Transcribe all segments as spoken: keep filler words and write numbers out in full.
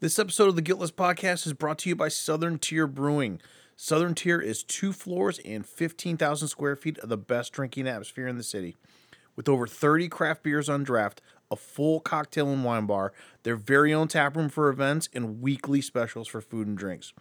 This episode of the Guiltless Podcast is brought to you by Southern Tier Brewing. Southern Tier is two floors and fifteen thousand square feet of the best drinking atmosphere in the city. With over thirty craft beers on draft, a full cocktail and wine bar, their very own taproom for events, and weekly specials for food and drinks.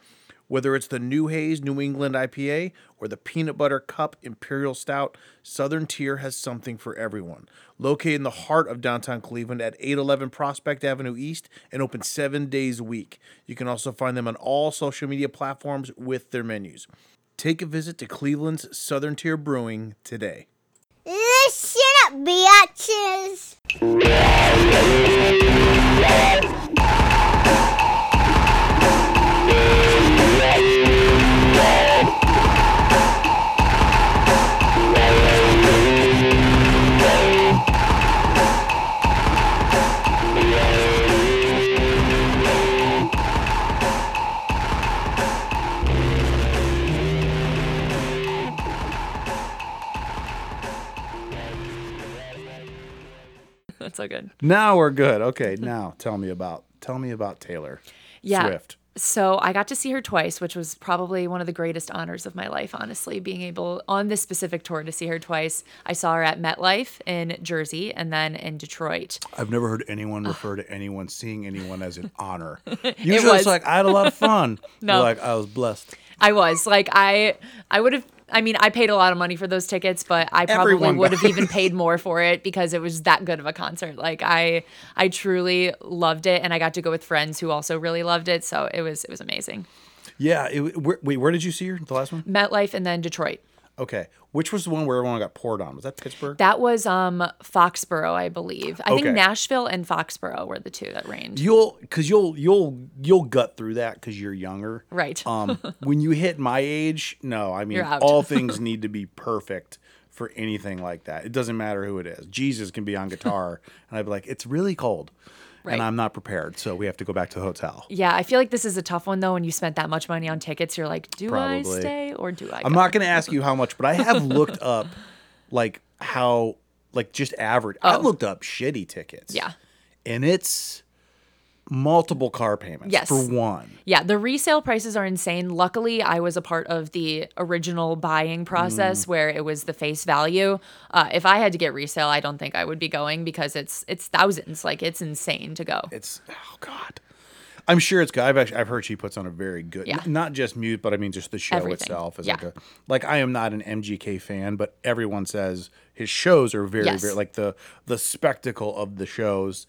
Whether it's the New Haze New England I P A or the Peanut Butter Cup Imperial Stout, Southern Tier has something for everyone. Located in the heart of downtown Cleveland at eight eleven Prospect Avenue East and open seven days a week. You can also find them on all social media platforms with their menus. Take a visit to Cleveland's Southern Tier Brewing today. Listen up, biatches! That's so good. Now we're good. Okay, now tell me about tell me about Taylor yeah. Swift. So I got to see her twice, which was probably one of the greatest honors of my life, honestly, being able on this specific tour to see her twice. I saw her at MetLife in Jersey and then in Detroit. I've never heard anyone refer to anyone seeing anyone as an honor. Usually it was. It's like, I had a lot of fun. No. You're like, I was blessed. I was. Like, I, I would have... I mean, I paid a lot of money for those tickets, but I probably Everyone would have even paid more for it because it was that good of a concert. Like I, I truly loved it, and I got to go with friends who also really loved it. So it was, it was amazing. Yeah. It, where, wait, where did you see her? The last one? MetLife, and then Detroit. Okay. Which was the one where everyone got poured on? Was that Pittsburgh? That was um, Foxborough, I believe. I okay. think Nashville and Foxborough were the two that reigned. You'll, cause you'll, you'll, you'll gut through that because you're younger, right? Um, when you hit my age, no, I mean all things need to be perfect for anything like that. It doesn't matter who it is. Jesus can be on guitar, and I'd be like, it's really cold. Right. And I'm not prepared, so we have to go back to the hotel. Yeah, I feel like this is a tough one, though. When you spent that much money on tickets, you're like, do Probably. I stay or do I go? I'm not going to ask you how much, but I have looked up, like, how, like, just average. Oh. I've looked up shitty tickets. Yeah. And it's... multiple car payments yes. for one. Yeah, the resale prices are insane. Luckily, I was a part of the original buying process mm. where it was the face value. Uh, if I had to get resale, I don't think I would be going because it's it's thousands. Like it's insane to go. It's oh god. I'm sure it's good. I've actually, I've heard she puts on a very good, yeah. not just mute, but I mean just the show Everything. itself. Is yeah. like, a, like I am not an M G K fan, but everyone says his shows are very yes. very like the the spectacle of the shows.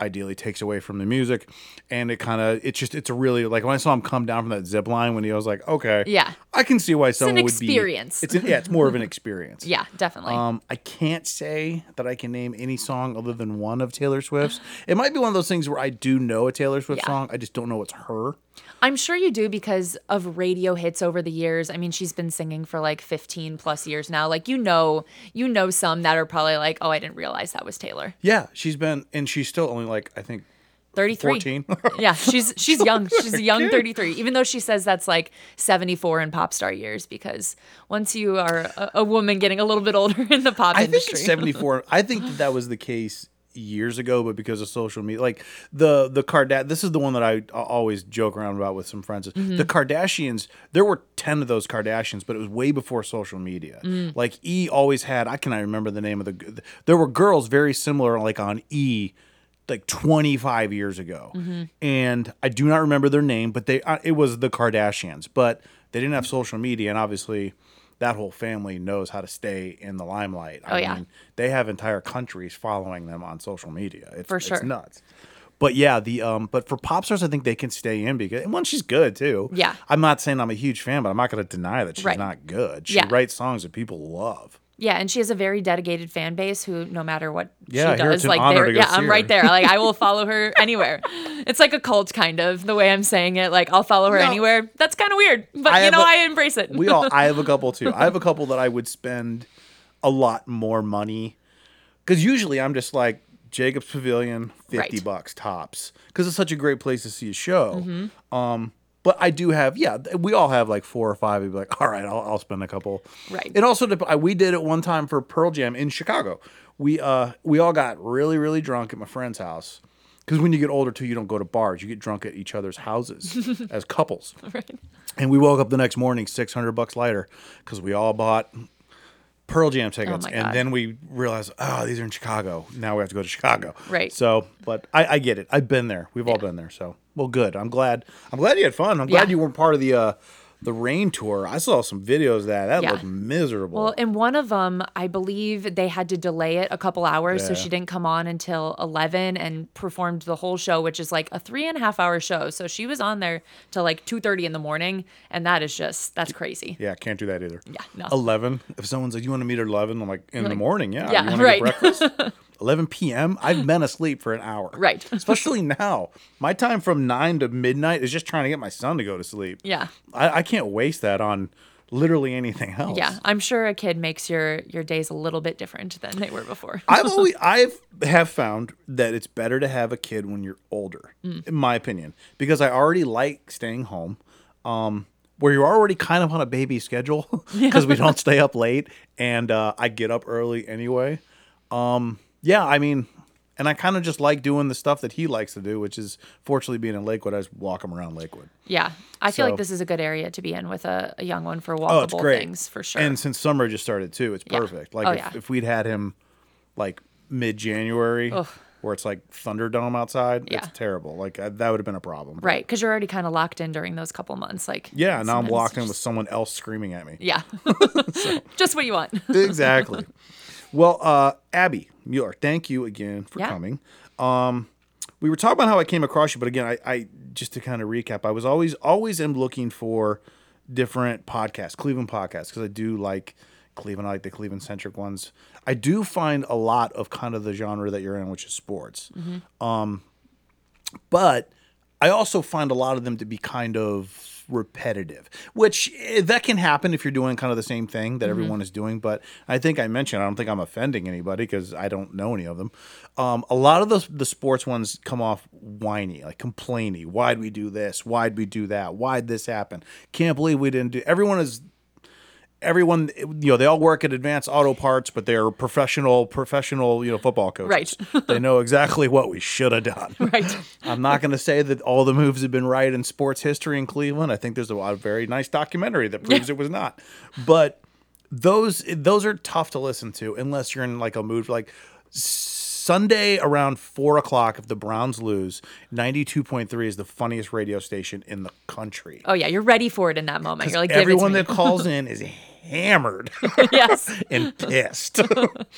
Ideally takes away from the music, and it kind of it's just it's a really like when I saw him come down from that zip line when he I was like okay yeah I can see why it's someone an would experience. be it's an, yeah it's more of an experience yeah definitely um I can't say that I can name any song other than one of Taylor Swift's. It might be one of those things where I do know a Taylor Swift yeah. song, I just don't know it's her. I'm sure you do because of radio hits over the years. I mean, she's been singing for like fifteen plus years now. Like, you know, you know some that are probably like, oh, I didn't realize that was Taylor. Yeah, she's been, and she's still only like, I think, thirty-three. fourteen. Yeah, she's she's young. She's a young thirty-three, even though she says that's like seventy-four in pop star years because once you are a, a woman getting a little bit older in the pop I industry. I think it's seventy-four. I think that, that was the case years ago, but because of social media, like the the Kardashians, this is the one that I always joke around about with some friends. Mm-hmm. The Kardashians, there were ten of those Kardashians, but it was way before social media. Mm. Like E always had, I cannot remember the name of the. There were girls very similar, like on E, like twenty-five years ago, mm-hmm. and I do not remember their name, but they it was the Kardashians, but they didn't have social media, and obviously. That whole family knows how to stay in the limelight. I oh, yeah. mean, they have entire countries following them on social media. It's, for sure. It's nuts. But yeah, the um, but for pop stars, I think they can stay in because and one, she's good too. Yeah. I'm not saying I'm a huge fan, but I'm not going to deny that she's right. not good. She yeah. writes songs that people love. Yeah, and she has a very dedicated fan base who, no matter what yeah, she does, like, yeah, I'm her. right there. Like, I will follow her anywhere. It's like a cult, kind of the way I'm saying it. Like, I'll follow her no. anywhere. That's kind of weird, but I you know, a, I embrace it. We all. I have a couple too. I have a couple that I would spend a lot more money because usually I'm just like Jacob's Pavilion, fifty right. bucks tops, because it's such a great place to see a show. Mm-hmm. Um, But I do have, yeah, we all have like four or five. You'd be like, all right, I'll, I'll spend a couple. Right. It also, we did it one time for Pearl Jam in Chicago. We uh we all got really, really drunk at my friend's house. Because when you get older, too, you don't go to bars. You get drunk at each other's houses as couples. Right. And we woke up the next morning six hundred bucks lighter because we all bought Pearl Jam tickets. Oh, and then we realized, oh, these are in Chicago. Now we have to go to Chicago. Right. So, but I, I get it. I've been there. We've yeah. all been there. So, well, good. I'm glad. I'm glad you had fun. I'm glad yeah. you weren't part of the uh, the rain tour. I saw some videos of that. That yeah. looked miserable. Well, and one of them, I believe they had to delay it a couple hours. Yeah. So she didn't come on until eleven and performed the whole show, which is like a three and a half hour show. So she was on there till like two thirty in the morning. And that is just, that's crazy. Yeah, can't do that either. Yeah, no. eleven. If someone's like, you want to meet her at eleven? I'm like, in like, the morning, yeah. Yeah, you want right. to get breakfast? eleven p.m.? I've been asleep for an hour. Right. Especially now. My time from nine to midnight is just trying to get my son to go to sleep. Yeah. I, I can't waste that on literally anything else. Yeah. I'm sure a kid makes your, your days a little bit different than they were before. I've always, I've have found that it's better to have a kid when you're older, mm. in my opinion, because I already like staying home. Um, where you're already kind of on a baby schedule because yeah. we don't stay up late and uh, I get up early anyway. Um, Yeah, I mean, and I kind of just like doing the stuff that he likes to do, which is fortunately being in Lakewood. I just walk him around Lakewood. Yeah, I so, feel like this is a good area to be in with a, a young one for walkable oh, things for sure. And since summer just started too, it's yeah. perfect. Like oh, if, yeah. if we'd had him like mid-January Ugh. Where it's like Thunderdome outside, yeah. it's terrible. Like I, that would have been a problem. Right, because you're already kind of locked in during those couple months. Like yeah, now I'm locked in just... with someone else screaming at me. Yeah, so, just what you want. Exactly. Well, uh, Abby Mueller, thank you again for yeah. coming. Um, we were talking about how I came across you, but again, I, I just to kind of recap, I was always always am looking for different podcasts, Cleveland podcasts, because I do like Cleveland. I like the Cleveland-centric ones. I do find a lot of kind of the genre that you're in, which is sports. Mm-hmm. Um, but I also find a lot of them to be kind of repetitive, which that can happen if you're doing kind of the same thing that mm-hmm. everyone is doing. But I think I mentioned, I don't think I'm offending anybody because I don't know any of them. Um, a lot of the, the sports ones come off whiny, like complainy. Why'd we do this? Why'd we do that? Why'd this happen? Can't believe we didn't do. Everyone is, everyone, you know, they all work at Advanced Auto Parts, but they're professional, professional, you know, football coaches. Right. They know exactly what we should have done. Right. I'm not going to say that all the moves have been right in sports history in Cleveland. I think there's a lot of very nice documentary that proves yeah. it was not. But those those are tough to listen to unless you're in like a mood like Sunday around four o'clock. If the Browns lose, ninety-two point three is the funniest radio station in the country. Oh yeah, you're ready for it in that moment. You're like, everyone that calls in is hammered, yes, and pissed.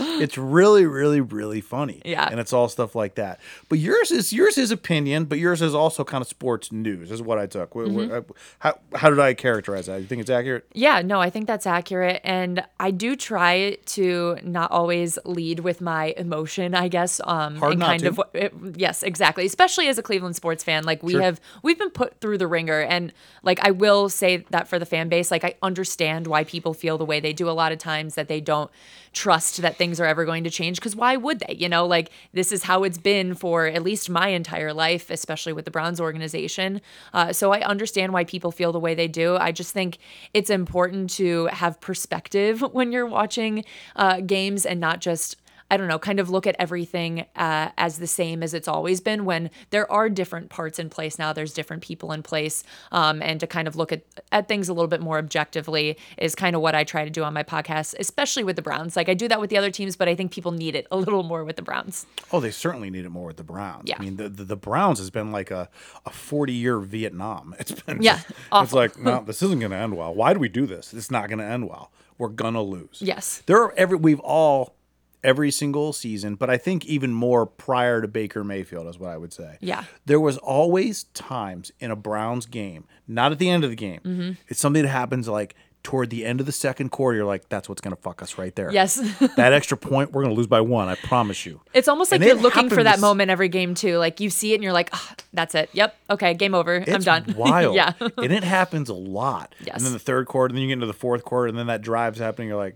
It's really, really, really funny. Yeah, and it's all stuff like that. But yours is yours is opinion, but yours is also kind of sports news. Is what I took. Mm-hmm. How how did I characterize that? You think it's accurate? Yeah, no, I think that's accurate, and I do try to not always lead with my emotion. I guess. Um, Hard not kind to. Of, it, yes, exactly. Especially as a Cleveland sports fan, like we sure. have, we've been put through the ringer, and like I will say that for the fan base, like I understand why people feel the way they do a lot of times, that they don't trust that things are ever going to change. Because why would they? You know, like this is how it's been for at least my entire life, especially with the Browns organization. Uh, so I understand why people feel the way they do. I just think it's important to have perspective when you're watching uh, games and not just. I don't know, kind of look at everything uh, as the same as it's always been when there are different parts in place now, there's different people in place, um, and to kind of look at, at things a little bit more objectively is kind of what I try to do on my podcast, especially with the Browns. Like I do that with the other teams, but I think people need it a little more with the Browns. Oh, they certainly need it more with the Browns. Yeah. I mean, the, the, the Browns has been like a, a forty-year Vietnam. It's been yeah, just, it's like, no, this isn't going to end well. Why do we do this? It's not going to end well. We're going to lose. Yes. There are every, we've all... Every single season, but I think even more prior to Baker Mayfield is what I would say. Yeah. There was always times in a Browns game, not at the end of the game. Mm-hmm. It's something that happens like toward the end of the second quarter, you're like, that's what's going to fuck us right there. Yes. That extra point, we're going to lose by one, I promise you. It's almost like and you're looking happens. For that moment every game, too. Like, you see it, and you're like, oh, that's it. Yep. Okay, game over. It's I'm done. Wild. Yeah. And it happens a lot. Yes. And then the third quarter, and then you get into the fourth quarter, and then that drive's happening, you're like,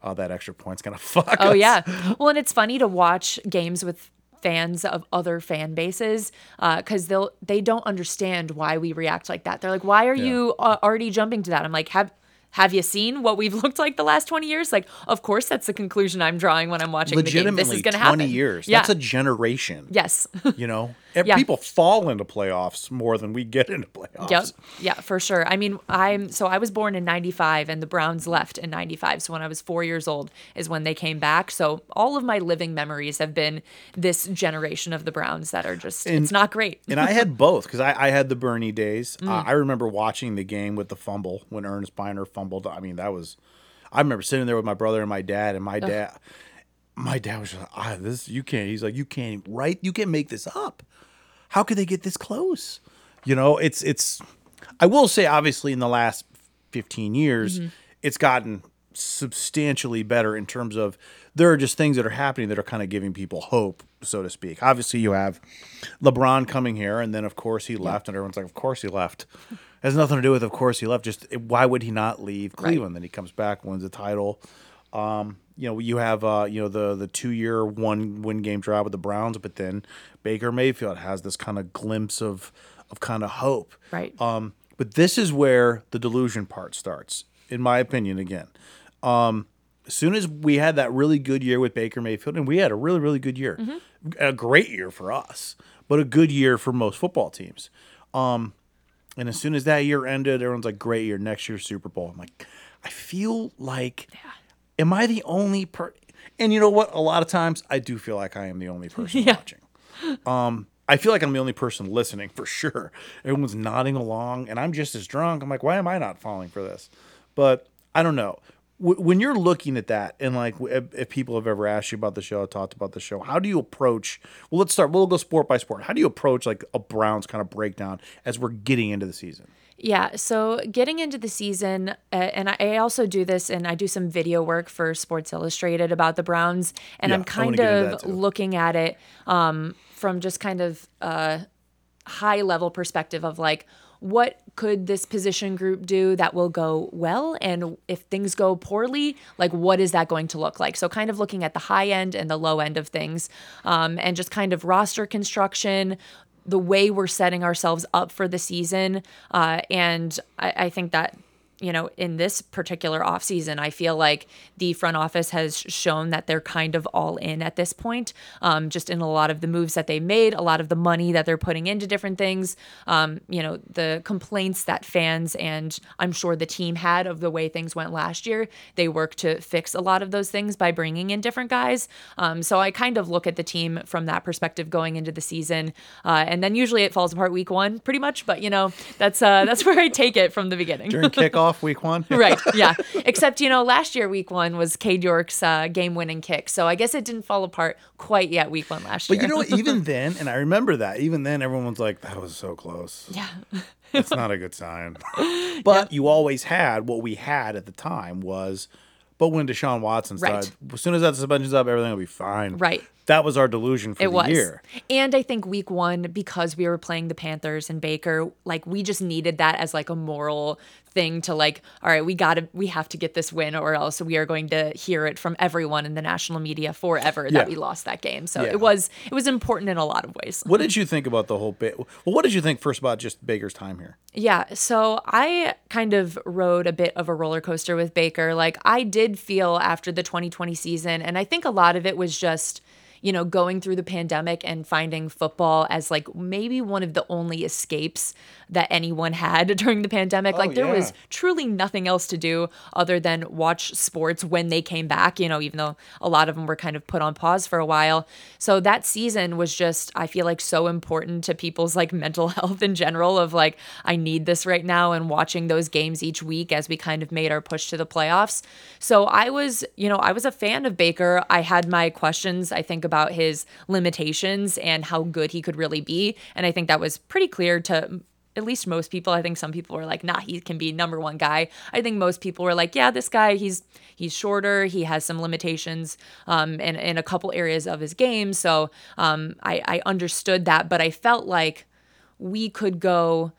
oh, that extra point's going to fuck Oh, us. Yeah. Well, and it's funny to watch games with fans of other fan bases because uh, they'll they don't understand why we react like that. They're like, why are yeah. you uh, already jumping to that? I'm like, have... have you seen what we've looked like the last twenty years? Like, of course, that's the conclusion I'm drawing when I'm watching the game. This is going to happen. twenty years. Yeah. That's a generation. Yes. You know, yeah. People fall into playoffs more than we get into playoffs. Yep. Yeah, for sure. I mean, I'm so I was born in ninety-five and the Browns left in ninety-five. So when I was four years old is when they came back. So all of my living memories have been this generation of the Browns that are just, and it's not great. And I had both because I, I had the Bernie days. Mm. Uh, I remember watching the game with the fumble when Ernest Biner fumbled. I mean, that was, I remember sitting there with my brother and my dad, and my dad, Ugh. my dad was just like, ah, this, you can't, he's like, you can't, right? You can't make this up. How could they get this close? You know, it's, it's, I will say, obviously, in the last fifteen years, mm-hmm. it's gotten substantially better in terms of there are just things that are happening that are kind of giving people hope, so to speak. Obviously, you have LeBron coming here, and then, of course, he left, and everyone's like, of course he left. It has nothing to do with, of course, he left. Just why would he not leave Cleveland? Right. Then he comes back, wins the title. Um, you know, you have, uh, you know, the the two-year one-win game drought with the Browns, but then Baker Mayfield has this kind of glimpse of of kind of hope. Right. Um, but this is where the delusion part starts, in my opinion, again. Um, as soon as we had that really good year with Baker Mayfield, and we had a really, really good year, mm-hmm. a great year for us, but a good year for most football teams. Um, and as soon as that year ended, everyone's like, great year, next year's Super Bowl. I'm like, I feel like, yeah. am I the only person? And you know what? A lot of times I do feel like I am the only person yeah. watching. Um, I feel like I'm the only person listening for sure. Everyone's nodding along, and I'm just as drunk. I'm like, why am I not falling for this? But I don't know. When you're looking at that, and like if people have ever asked you about the show, talked about the show, how do you approach? Well, let's start. We'll go sport by sport. How do you approach like a Browns kind of breakdown as we're getting into the season? Yeah, so getting into the season, uh, and I also do this, and I do some video work for Sports Illustrated about the Browns, and yeah, I'm kind of looking at it um, from just kind of a high level perspective of like, what could this position group do that will go well? And if things go poorly, like what is that going to look like? So kind of looking at the high end and the low end of things, um, and just kind of roster construction, the way we're setting ourselves up for the season. Uh, and I, I think that, you know, in this particular offseason, I feel like the front office has shown that they're kind of all in at this point, um, just in a lot of the moves that they made, a lot of the money that they're putting into different things, um, you know, the complaints that fans and I'm sure the team had of the way things went last year. They worked to fix a lot of those things by bringing in different guys. Um, so I kind of look at the team from that perspective going into the season, uh, and then usually it falls apart week one pretty much. But, you know, that's uh, that's where I take it from the beginning. During kickoff. Week one. Right. Yeah. Except, you know, last year, week one was Cade York's uh, game winning kick. So I guess it didn't fall apart quite yet week one last year. But you know what? Even then, and I remember that, even then, everyone's like, that was so close. Yeah. That's not a good sign. But yeah. you always had what we had at the time was, but when Deshaun Watson started, right. as soon as that suspension's up, everything will be fine. Right. That was our delusion for it the was. year. And I think week one, because we were playing the Panthers and Baker, like we just needed that as like a moral thing to like, all right, we gotta, we have to get this win or else we are going to hear it from everyone in the national media forever yeah. that we lost that game. So yeah. it was, it was important in a lot of ways. What did you think about the whole bit? Ba- well, what did you think first about just Baker's time here? Yeah. So I kind of rode a bit of a roller coaster with Baker. Like I did feel after the twenty twenty season, and I think a lot of it was just, you know, going through the pandemic and finding football as like maybe one of the only escapes that anyone had during the pandemic. Oh, like there yeah. was truly nothing else to do other than watch sports when they came back, you know, even though a lot of them were kind of put on pause for a while. So that season was just, I feel like, so important to people's like mental health in general of like, I need this right now, and watching those games each week as we kind of made our push to the playoffs. So I was, you know, I was a fan of Baker. I had my questions, I think, about his limitations and how good he could really be. And I think that was pretty clear to at least most people. I think some people were like, nah, he can be number one guy. I think most people were like, yeah, this guy, he's he's shorter. He has some limitations um, in, in a couple areas of his game. So um, I, I understood that, but I felt like we could go,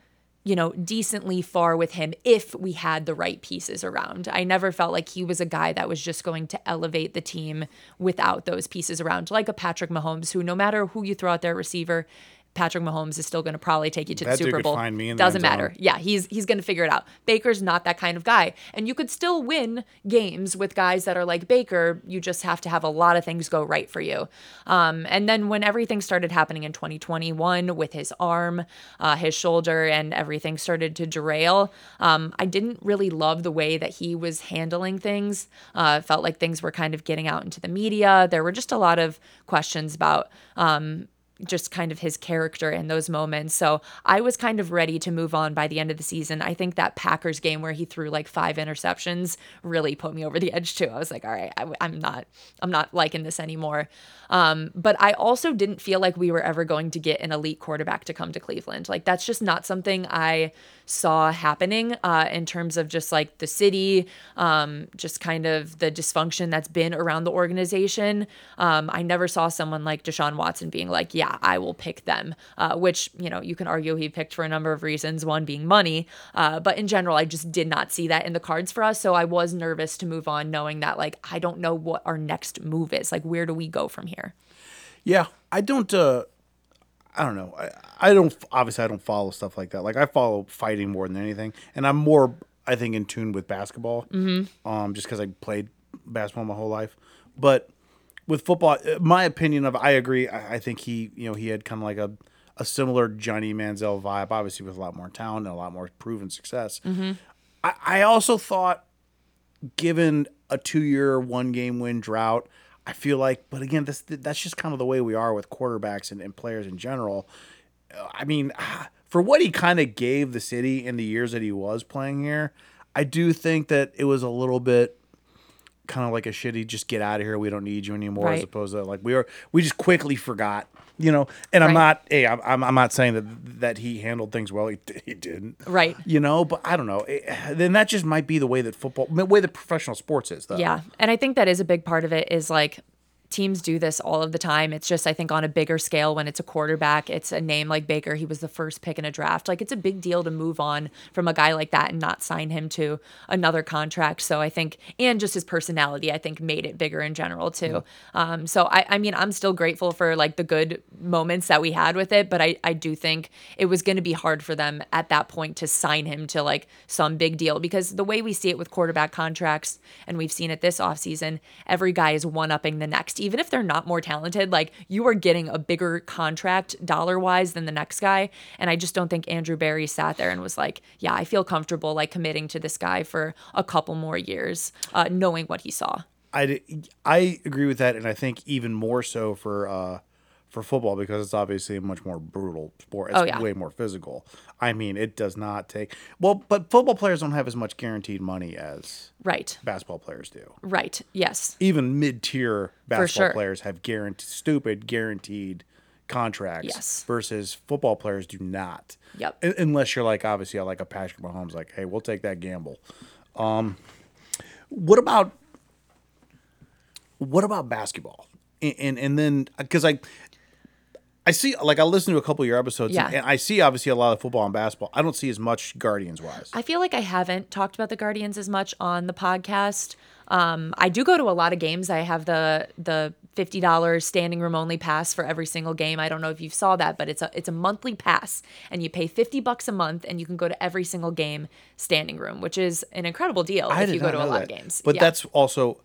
you know, decently far with him if we had the right pieces around. I never felt like he was a guy that was just going to elevate the team without those pieces around, like a Patrick Mahomes, who no matter who you throw out there, receiver, Patrick Mahomes is still going to probably take you to that the Super dude Bowl. Could find me in the Doesn't matter. Yeah, he's he's going to figure it out. Baker's not that kind of guy. And you could still win games with guys that are like Baker. You just have to have a lot of things go right for you. Um, and then when everything started happening in twenty twenty-one with his arm, uh, his shoulder, and everything started to derail, um, I didn't really love the way that he was handling things. Uh, felt like things were kind of getting out into the media. There were just a lot of questions about um, – just kind of his character in those moments. So I was kind of ready to move on by the end of the season. I think that Packers game where he threw like five interceptions really put me over the edge too. I was like, all right, I, I'm not, I'm not liking this anymore. Um, but I also didn't feel like we were ever going to get an elite quarterback to come to Cleveland. Like that's just not something I saw happening uh, in terms of just like the city, um, just kind of the dysfunction that's been around the organization. Um, I never saw someone like Deshaun Watson being like, yeah, I will pick them, uh, which, you know, you can argue he picked for a number of reasons, one being money. Uh, but in general, I just did not see that in the cards for us. So I was nervous to move on knowing that, like, I don't know what our next move is. Like, where do we go from here? Yeah, I don't, uh, I don't know. I, I don't, obviously I don't follow stuff like that. Like I follow fighting more than anything. And I'm more, I think, in tune with basketball, mm-hmm. um, just because I played basketball my whole life. But with football, my opinion of I agree. I think he, you know, he had kind of like a, a similar Johnny Manziel vibe, obviously with a lot more talent and a lot more proven success. Mm-hmm. I, I also thought, given a two-year, one-game win drought, I feel like, but again, this that's just kind of the way we are with quarterbacks and, and players in general. I mean, for what he kind of gave the city in the years that he was playing here, I do think that it was a little bit kind of like a shitty, just get out of here. We don't need you anymore. Right. As opposed to like we are, we just quickly forgot, you know. And I'm right. not, hey, I'm, I'm not saying that that he handled things well. He, he didn't, right? You know, but I don't know. It, then that just might be the way that football, the way that professional sports is, though. Yeah, and I think that is a big part of it. Is like, teams do this all of the time. It's just, I think, on a bigger scale when it's a quarterback, it's a name like Baker. He was the first pick in a draft. Like, it's a big deal to move on from a guy like that and not sign him to another contract. So I think, and just his personality, I think, made it bigger in general too. Yeah. Um, so I, I mean, I'm still grateful for like the good moments that we had with it, but I, I do think it was going to be hard for them at that point to sign him to like some big deal, because the way we see it with quarterback contracts, and we've seen it this offseason, every guy is one-upping the next. Even if they're not more talented, like you are getting a bigger contract dollar wise than the next guy. And I just don't think Andrew Berry sat there and was like, yeah, I feel comfortable like committing to this guy for a couple more years, uh, knowing what he saw. I, I agree with that. And I think even more so for uh, for football, because it's obviously a much more brutal sport. It's oh, yeah. way more physical. I mean, it does not take well, but football players don't have as much guaranteed money as right. basketball players do. Right. Yes. Even mid-tier basketball sure. players have guaranteed, stupid guaranteed contracts. Yes. Versus football players do not. Yep. I- unless you're like obviously like a Patrick Mahomes, like, hey, we'll take that gamble. Um, what about what about basketball? And and, and then because I. I see, like, I listened to a couple of your episodes, yeah. and I see, obviously, a lot of football and basketball. I don't see as much Guardians-wise. I feel like I haven't talked about the Guardians as much on the podcast. Um, I do go to a lot of games. I have the the fifty dollars standing room only pass for every single game. I don't know if you saw that, but it's a it's a monthly pass, and you pay fifty bucks a month, and you can go to every single game standing room, which is an incredible deal I if you go to a lot that. of games. But yeah. that's also...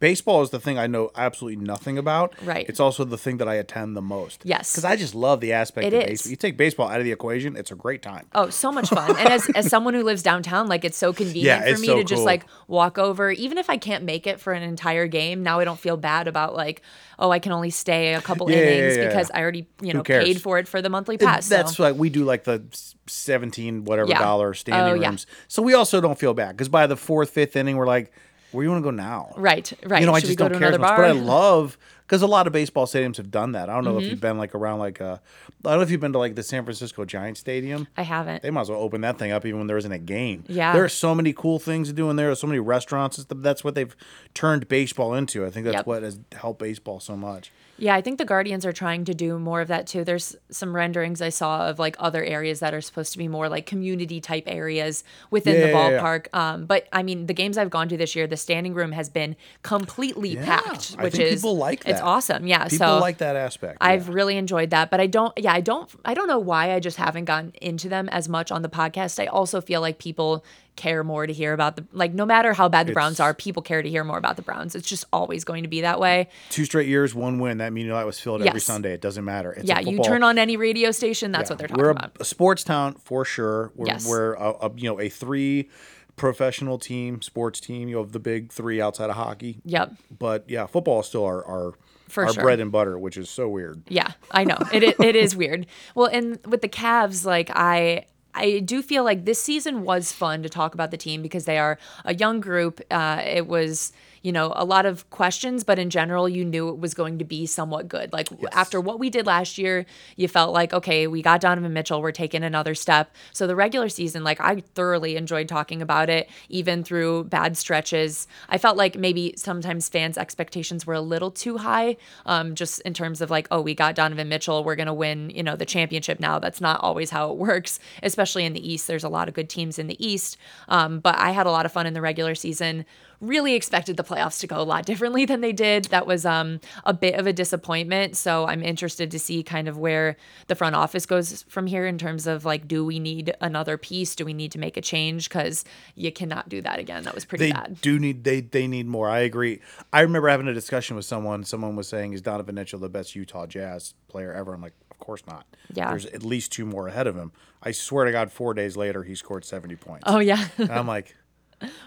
Baseball is the thing I know absolutely nothing about. Right. It's also the thing that I attend the most. Yes. Because I just love the aspect it of is. baseball. You take baseball out of the equation, it's a great time. Oh, so much fun. And as, as someone who lives downtown, like it's so convenient yeah, it's for me so to cool. just like walk over. Even if I can't make it for an entire game, now I don't feel bad about like, oh, I can only stay a couple yeah, innings yeah, yeah, because yeah. I already, you know, paid for it for the monthly pass. It, that's so. Like we do like the seventeen whatever yeah. dollar standing oh, rooms. Yeah. So we also don't feel bad because by the fourth, fifth inning, we're like, where do you want to go now? Right, right. You know, Should I just don't care as much. Bar? But I love, because a lot of baseball stadiums have done that. I don't know mm-hmm. if you've been like around like, a, I don't know if you've been to like the San Francisco Giants Stadium. I haven't. They might as well open that thing up even when there isn't a game. Yeah. There are so many cool things to do in there. There's so many restaurants. That's what they've turned baseball into. I think that's yep. what has helped baseball so much. Yeah, I think the Guardians are trying to do more of that too. There's some renderings I saw of like other areas that are supposed to be more like community type areas within yeah, the ballpark. Yeah, yeah. Um, but I mean, the games I've gone to this year, the standing room has been completely yeah, packed, which I think is people like that. It's awesome. Yeah, people so like that aspect. Yeah. I've really enjoyed that, but I don't. Yeah, I don't. I don't know why I just haven't gotten into them as much on the podcast. I also feel like people care more to hear about the, like, no matter how bad the it's, Browns are, people care to hear more about the Browns. It's just always going to be that way. Two straight years, one win. That mean, you know, that was filled yes. every Sunday. It doesn't matter. It's yeah, a you turn on any radio station, that's yeah. what they're talking we're about. We're a sports town for sure. We're, yes. we're a, a, you know, a three professional team, sports team. You have the big three outside of hockey. Yep. But yeah, football is still our, our For Our sure. bread and butter, which is so weird. Yeah, I know. It It is weird. Well, and with the Cavs, like, I... I do feel like this season was fun to talk about the team because they are a young group. Uh, it was, you know, a lot of questions, but in general, you knew it was going to be somewhat good. Like yes. after what we did last year, you felt like, okay, we got Donovan Mitchell. We're taking another step. So the regular season, like I thoroughly enjoyed talking about it, even through bad stretches. I felt like maybe sometimes fans' expectations were a little too high, um, just in terms of like, oh, we got Donovan Mitchell. We're going to win, you know, the championship now. That's not always how it works, especially Especially in the East. There's a lot of good teams in the East. Um, but I had a lot of fun in the regular season. Really expected the playoffs to go a lot differently than they did. That was um, a bit of a disappointment. So I'm interested to see kind of where the front office goes from here in terms of like, do we need another piece? Do we need to make a change? Because you cannot do that again. That was pretty they bad. They do need, they, they need more. I agree. I remember having a discussion with someone. Someone was saying, is Donovan Mitchell the best Utah Jazz player ever? I'm like, course not. Yeah. There's at least two more ahead of him. I swear to God, four days later, he scored seventy points. Oh, yeah. And I'm like,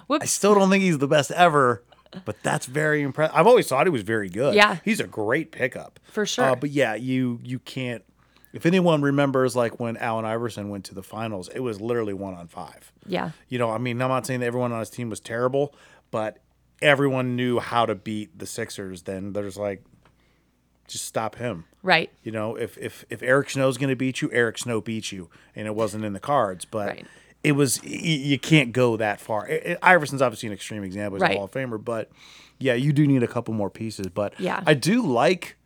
whoops. I still don't think he's the best ever, but that's very impressive. I've always thought he was very good. Yeah. He's a great pickup. For sure. Uh, but yeah, you you can't. If anyone remembers, like, when Allen Iverson went to the finals, it was literally one on five. Yeah. You know, I mean, I'm not saying that everyone on his team was terrible, but everyone knew how to beat the Sixers. Then there's like, just stop him. Right. You know, if if if Eric Snow's going to beat you, Eric Snow beats you, and it wasn't in the cards. But right. it was y- you can't go that far. It, it, Iverson's obviously an extreme example. He's right. a Hall of Famer, but yeah, you do need a couple more pieces. But yeah. I do like,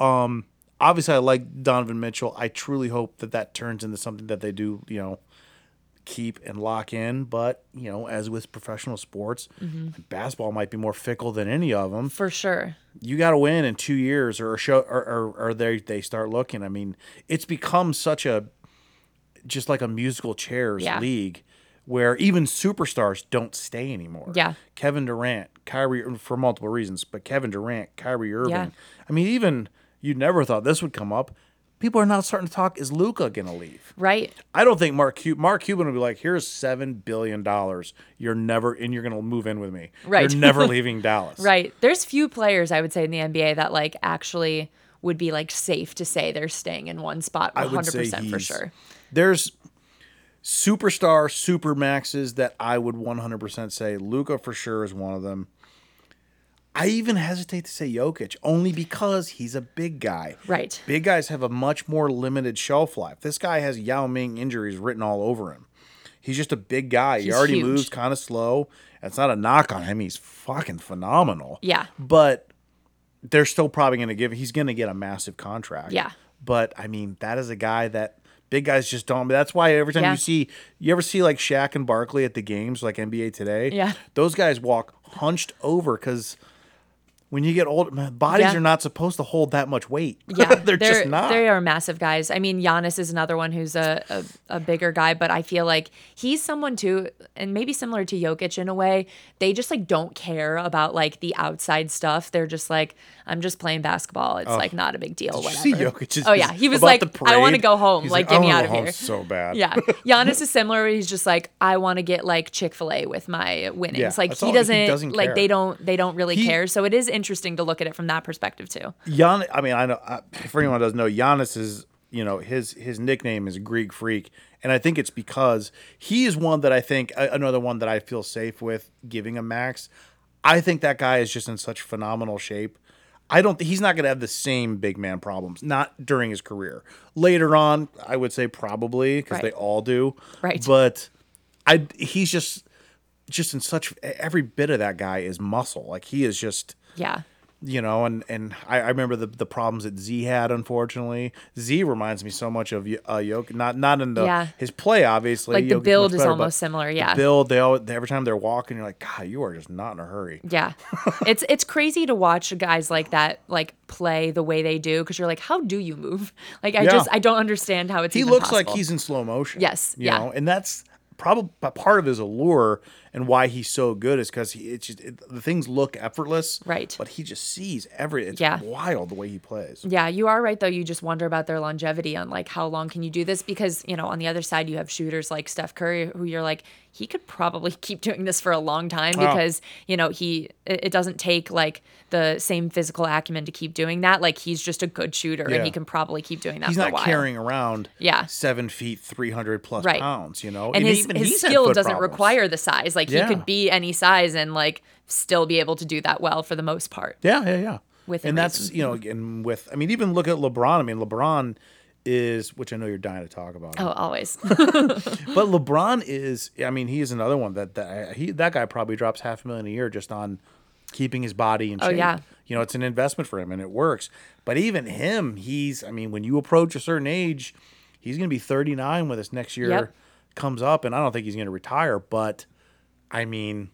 um, obviously I like Donovan Mitchell. I truly hope that that turns into something that they do, you know, keep and lock in. But you know, as with professional sports, mm-hmm. basketball might be more fickle than any of them. For sure, you got to win in two years, or show, or, or, or they they start looking. I mean, it's become such a just like a musical chairs yeah. league where even superstars don't stay anymore. Yeah, Kevin Durant, Kyrie for multiple reasons, but Kevin Durant, Kyrie Irving. Yeah. I mean, even you never thought this would come up. People are now starting to talk, is Luka going to leave? Right. I don't think Mark, Cub- Mark Cuban will be like, here's seven billion dollars. You're never, and you're going to move in with me. Right. You're never leaving Dallas. Right. There's few players, I would say, in the N B A that like actually would be like safe to say they're staying in one spot one hundred percent I would say for sure. There's superstar, supermaxes that I would one hundred percent say Luka for sure is one of them. I even hesitate to say Jokic only because he's a big guy. Right. Big guys have a much more limited shelf life. This guy has Yao Ming injuries written all over him. He's just a big guy. He's he already huge. Moves kind of slow. That's not a knock on him. He's fucking phenomenal. Yeah. But they're still probably going to give – he's going to get a massive contract. Yeah. But, I mean, that is a guy that – big guys just don't – that's why every time yeah. you see – you ever see like Shaq and Barkley at the games like N B A Today? Yeah. Those guys walk hunched over because – when you get old, bodies yeah. are not supposed to hold that much weight. Yeah, they're, they're just not. They are massive guys. I mean, Giannis is another one who's a, a, a bigger guy, but I feel like he's someone too, and maybe similar to Jokic in a way, they just like don't care about like the outside stuff. They're just like, I'm just playing basketball. It's oh, like not a big deal. Did whatever. You see Jokic's oh yeah, he was like, I want to go home. He's like, like get me out of here. So bad. Yeah, Giannis is similar. He's just like, I want to get like Chick-fil-A with my winnings. Yeah, like he doesn't, he doesn't like they don't they don't really he, care. So it is interesting. Interesting to look at it from that perspective too. Gian, I mean, I know uh, for anyone who doesn't know, Giannis is, you know, his his nickname is Greek Freak, and I think it's because he is one that I think uh, another one that I feel safe with giving a max. I think that guy is just in such phenomenal shape. I don't. He's not going to have the same big man problems. Not during his career. Later on, I would say probably because right. they all do. Right. But I he's just just in such every bit of that guy is muscle. Like he is just. Yeah. You know, and, and I, I remember the the problems that Z had, unfortunately. Z reminds me so much of uh, Jokic, not not in the yeah. his play, obviously. Like, Jokic, the build better, is almost similar, yeah. The build, they, all, they every time they're walking, you're like, God, you are just not in a hurry. Yeah. it's it's crazy to watch guys like that, like, play the way they do, because you're like, how do you move? Like, I yeah. just, I don't understand how it's He even looks possible. Like he's in slow motion. Yes, you yeah. know, and that's probably part of his allure and why he's so good is because he it's just, it, the things look effortless, right? But he just sees every it's yeah. wild the way he plays. Yeah, you are right though. You just wonder about their longevity on like how long can you do this, because you know on the other side you have shooters like Steph Curry who you're like he could probably keep doing this for a long time because oh. you know he it, it doesn't take like the same physical acumen to keep doing that. Like he's just a good shooter yeah. and he can probably keep doing that. He's for not a while. Carrying around yeah. seven feet three hundred plus right. pounds, you know, and, and his even his skill doesn't problems. Require the size like. Like yeah. he could be any size and like still be able to do that well for the most part. Yeah, yeah, yeah. With and that's reason. You know, and with I mean, even look at LeBron. I mean, LeBron is, which I know you're dying to talk about. Oh, always. But LeBron is, I mean, he is another one that that he that guy probably drops half a million a year just on keeping his body in shape. Oh, yeah. You know, it's an investment for him and it works. But even him, he's I mean, when you approach a certain age, he's going to be thirty-nine when this next year yep. comes up, and I don't think he's going to retire, but I mean,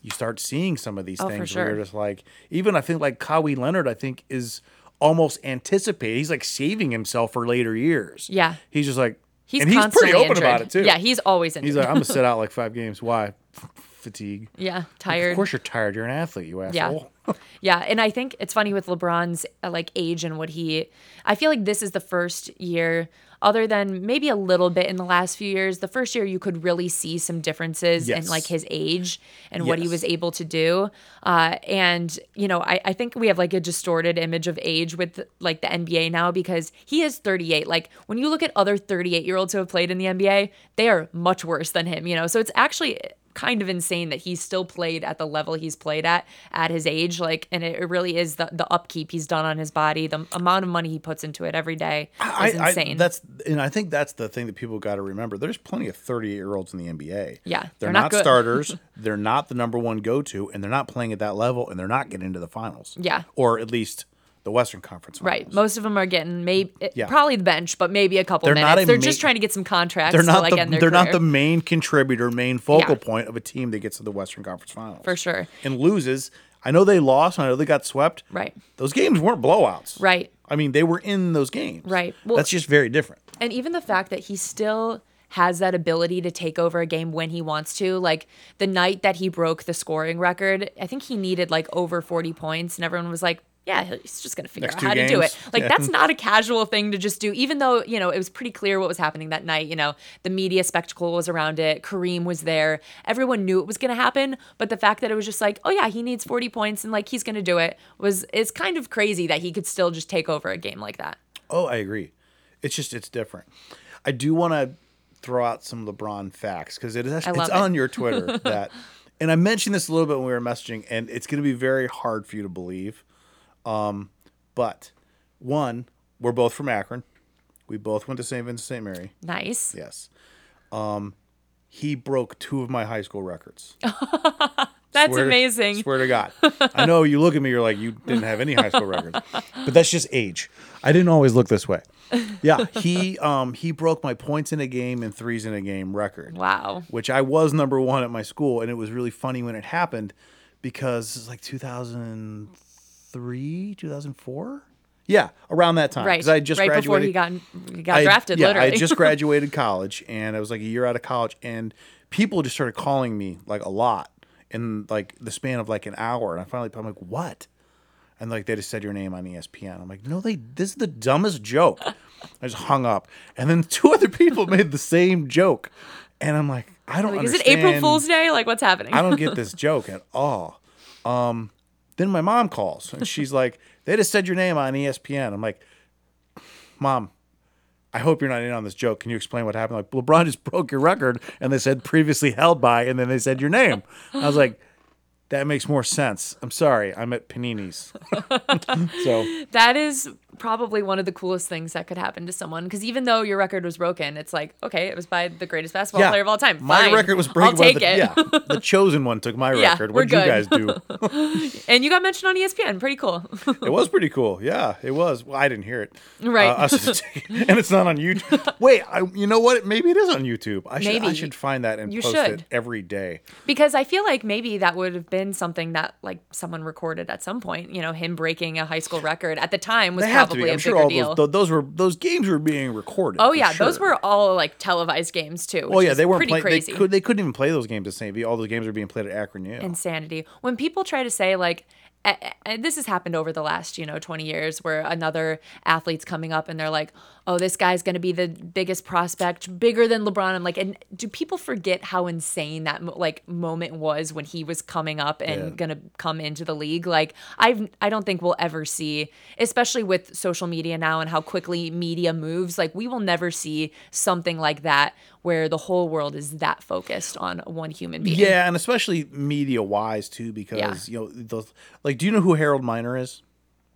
you start seeing some of these oh, things sure. where you're just like, even I think like Kawhi Leonard, I think is almost anticipated. He's like saving himself for later years. Yeah. He's just like, he's and he's pretty open injured. About it too. Yeah. He's always injured. He's like, I'm going to sit out like five games. Why? Fatigue. Yeah. Tired. Like, of course you're tired. You're an athlete, you asshole. Yeah. yeah. And I think it's funny with LeBron's uh, like age and what he, I feel like this is the first year other than maybe a little bit in the last few years, the first year you could really see some differences yes. in like his age and yes. what he was able to do. Uh, and, you know, I, I think we have like a distorted image of age with like the N B A now because he is thirty-eight. Like when you look at other thirty-eight-year-olds who have played in the N B A, they are much worse than him, you know? So it's actually kind of insane that he's still played at the level he's played at at his age, like, and it really is the, the upkeep he's done on his body, the amount of money he puts into it every day is I, insane. I, that's and I think that's the thing that people got to remember. There's plenty of thirty-eight-year-olds in the N B A. Yeah, they're, they're not, not starters. They're not the number one go-to, and they're not playing at that level, and they're not getting into the finals. Yeah, or at least the Western Conference finals. Right. Most of them are getting maybe yeah. probably the bench, but maybe a couple they're minutes. Not a they're ma- just trying to get some contracts. They're not to, like, the, end their They're career. Not the main contributor, main focal yeah. point of a team that gets to the Western Conference finals. For sure. And loses. I know they lost. I know they got swept. Right. Those games weren't blowouts. Right. I mean, they were in those games. Right. Well, that's just very different. And even the fact that he still has that ability to take over a game when he wants to. Like the night that he broke the scoring record, I think he needed like over forty points, and everyone was like, yeah, he's just going to figure Next out how games. To do it. Like, yeah. that's not a casual thing to just do, even though, you know, it was pretty clear what was happening that night. You know, the media spectacle was around it. Kareem was there. Everyone knew it was going to happen. But the fact that it was just like, oh, yeah, he needs forty points and, like, he's going to do it was it's kind of crazy that he could still just take over a game like that. Oh, I agree. It's just it's different. I do want to throw out some LeBron facts because it is actually, it's it. on your Twitter. that, And I mentioned this a little bit when we were messaging, and it's going to be very hard for you to believe. Um, but one, we're both from Akron. We both went to Saint Vincent Saint Mary. Nice. Yes. Um, he broke two of my high school records. That's swear amazing. To, swear to God. I know you look at me, you're like, you didn't have any high school records, but that's just age. I didn't always look this way. Yeah. He, um, he broke my points in a game and threes in a game record. Wow. Which I was number one at my school. And it was really funny when it happened because it was like two thousand three. Three, two thousand four, yeah, around that time. Right, I just right graduated. Before he got he got I, drafted. Yeah, literally. I just graduated college, and I was like a year out of college, and people just started calling me like a lot in like the span of like an hour, and I finally, I'm like, what? And like they just said your name on E S P N. I'm like, no, they. This is the dumbest joke. I just hung up, and then two other people made the same joke, and I'm like, I don't. Like, understand. Is it April Fool's Day? Like, what's happening? I don't get this joke at all. Um. Then my mom calls, and she's like, they just said your name on E S P N. I'm like, Mom, I hope you're not in on this joke. Can you explain what happened? Like, LeBron just broke your record, and they said previously held by, and then they said your name. I was like, that makes more sense. I'm sorry. I'm at Panini's. So that is probably one of the coolest things that could happen to someone, because even though your record was broken, it's like, okay, it was by the greatest basketball yeah. player of all time. Fine. My record was broken. I'll take the, it. Yeah, the chosen one took my yeah, record. What did you guys do? And you got mentioned on E S P N. Pretty cool. It was pretty cool. Yeah, it was. Well, I didn't hear it. Right. Uh, and it's not on YouTube. Wait, I, you know what? Maybe it is on YouTube. I should, I should find that and you post should. it every day. Because I feel like maybe that would have been something that like someone recorded at some point. You know, him breaking a high school record at the time was probably. I'm sure all those, th- those were those games were being recorded. Oh yeah, sure. Those were all like televised games too. Which oh yeah, they weren't pretty play- crazy. They, could, they couldn't even play those games at Saint V. All those games are being played at Akron U. Insanity. When people try to say like, and this has happened over the last you know twenty years, where another athlete's coming up and they're like, oh, this guy's going to be the biggest prospect, bigger than LeBron. I'm like, and do people forget how insane that like moment was when he was coming up and yeah. going to come into the league? Like, I've I don't think we'll ever see, especially with social media now and how quickly media moves. Like, we will never see something like that where the whole world is that focused on one human being. Yeah, and especially media-wise too, because yeah. you know those. Like, do you know who Harold Miner is?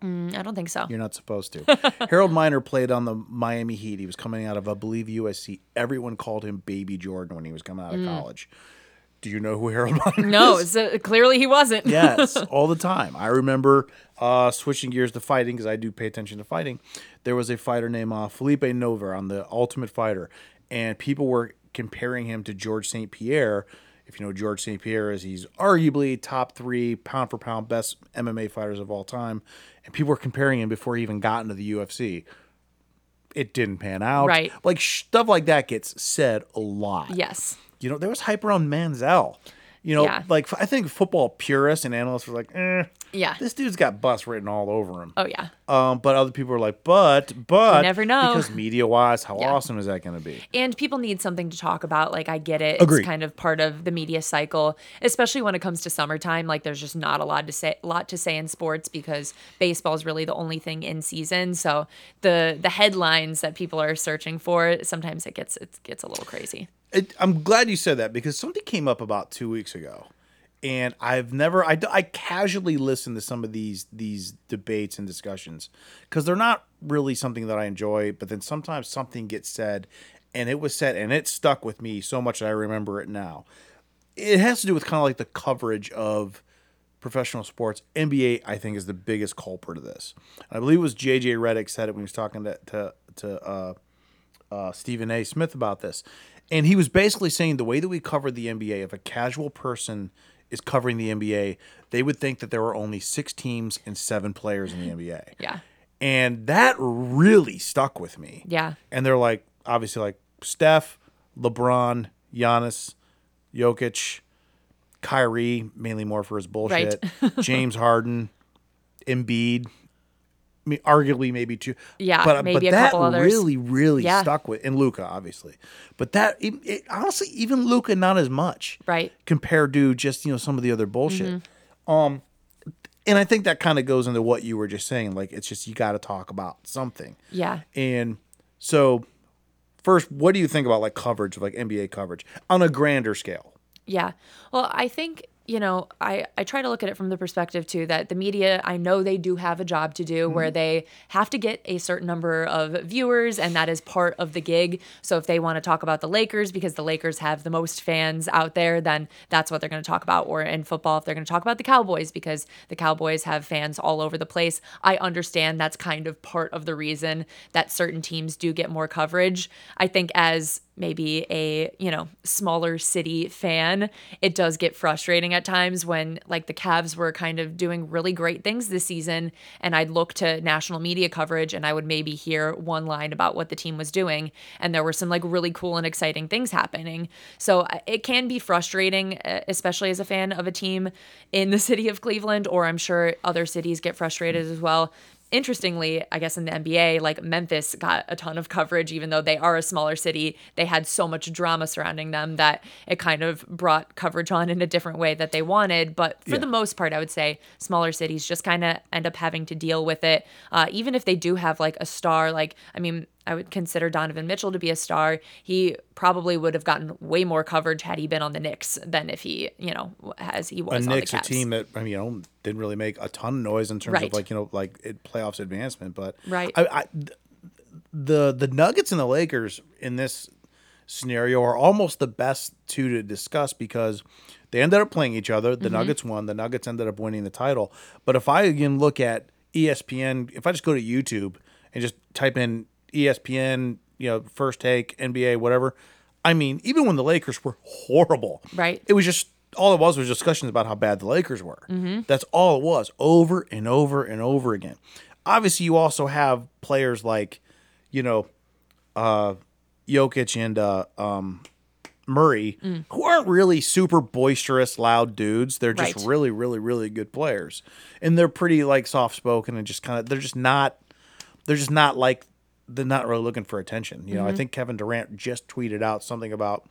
I don't think so. You're not supposed to. Harold Miner played on the Miami Heat. He was coming out of, I believe, U S C. Everyone called him Baby Jordan when he was coming out of mm. college. Do you know who Harold Miner no, is? No, so clearly he wasn't. Yes, all the time. I remember uh, switching gears to fighting because I do pay attention to fighting. There was a fighter named uh, Felipe Nova on the Ultimate Fighter, and people were comparing him to George Saint Pierre. If you know George Saint Pierre is, he's arguably top three pound for pound best M M A fighters of all time. And people were comparing him before he even got into the U F C. It didn't pan out. Right. Like, stuff like that gets said a lot. Yes. You know, there was hype around Manziel. You know, yeah. like, I think football purists and analysts were like, eh, yeah. this dude's got bust written all over him. Oh, yeah. Um, but other people were like, but, but. You never know. Because media-wise, how yeah. awesome is that going to be? And people need something to talk about. Like, I get it. Agreed. It's kind of part of the media cycle, especially when it comes to summertime. Like, there's just not a lot to say lot to say in sports because baseball is really the only thing in season. So the the headlines that people are searching for, sometimes it gets it gets a little crazy. It, I'm glad you said that because something came up about two weeks ago, and I've never I, I casually listen to some of these these debates and discussions because they're not really something that I enjoy. But then sometimes something gets said, and it was said, and it stuck with me so much that I remember it now. It has to do with kind of like the coverage of professional sports. N B A, I think, is the biggest culprit of this. I believe it was J J Redick said it when he was talking to to, to uh, uh, Stephen A. Smith about this. And he was basically saying the way that we cover the N B A, if a casual person is covering the N B A, they would think that there were only six teams and seven players in the N B A. Yeah. And that really stuck with me. Yeah. And they're like, obviously, like Steph, LeBron, Giannis, Jokic, Kyrie, mainly more for his bullshit, right. James Harden, Embiid. I mean, arguably maybe two. Yeah, but, maybe but a that couple others. really, really yeah. stuck with, and Luka, obviously. But that, it, it, honestly, even Luka, not as much. Right. Compared to just, you know, some of the other bullshit. Mm-hmm. Um, and I think that kind of goes into what you were just saying. Like, it's just, you got to talk about something. Yeah. And so, first, what do you think about, like, coverage, like N B A coverage, on a grander scale? Yeah. Well, I think... You know, I, I try to look at it from the perspective, too, that the media, I know they do have a job to do mm-hmm. where they have to get a certain number of viewers, and that is part of the gig. So if they want to talk about the Lakers because the Lakers have the most fans out there, then that's what they're going to talk about. Or in football, if they're going to talk about the Cowboys because the Cowboys have fans all over the place. I understand that's kind of part of the reason that certain teams do get more coverage. I think as maybe a, you know, smaller city fan, it does get frustrating at times when, like, the Cavs were kind of doing really great things this season, and I'd look to national media coverage and I would maybe hear one line about what the team was doing, and there were some, like, really cool and exciting things happening. So it can be frustrating, especially as a fan of a team in the city of Cleveland, or I'm sure other cities get frustrated as well. Interestingly, I guess in the N B A, like, Memphis got a ton of coverage, even though they are a smaller city. They had so much drama surrounding them that it kind of brought coverage on in a different way that they wanted. But for yeah. the most part, I would say smaller cities just kind of end up having to deal with it. Uh, even if they do have, like, a star, like, I mean, I would consider Donovan Mitchell to be a star. He probably would have gotten way more coverage had he been on the Knicks than if he, you know, as he was a on Knicks, the Cavs. A Knicks, a team that, I mean, you know, didn't really make a ton of noise in terms right. of like, you know, like it, playoffs advancement. But right. I, I, the the Nuggets and the Lakers in this scenario are almost the best two to discuss because they ended up playing each other. The mm-hmm. Nuggets won. The Nuggets ended up winning the title. But if I again look at E S P N, if I just go to YouTube and just type in E S P N, you know, First Take, N B A, whatever. I mean, even when the Lakers were horrible, right? It was just all it was was discussions about how bad the Lakers were. Mm-hmm. That's all it was, over and over and over again. Obviously, you also have players like, you know, uh, Jokic and uh, um, Murray, mm. who aren't really super boisterous, loud dudes. They're just right. really, really, really good players, and they're pretty like soft spoken and just kind of. They're just not. They're just not like. They're not really looking for attention. You know, mm-hmm. I think Kevin Durant just tweeted out something about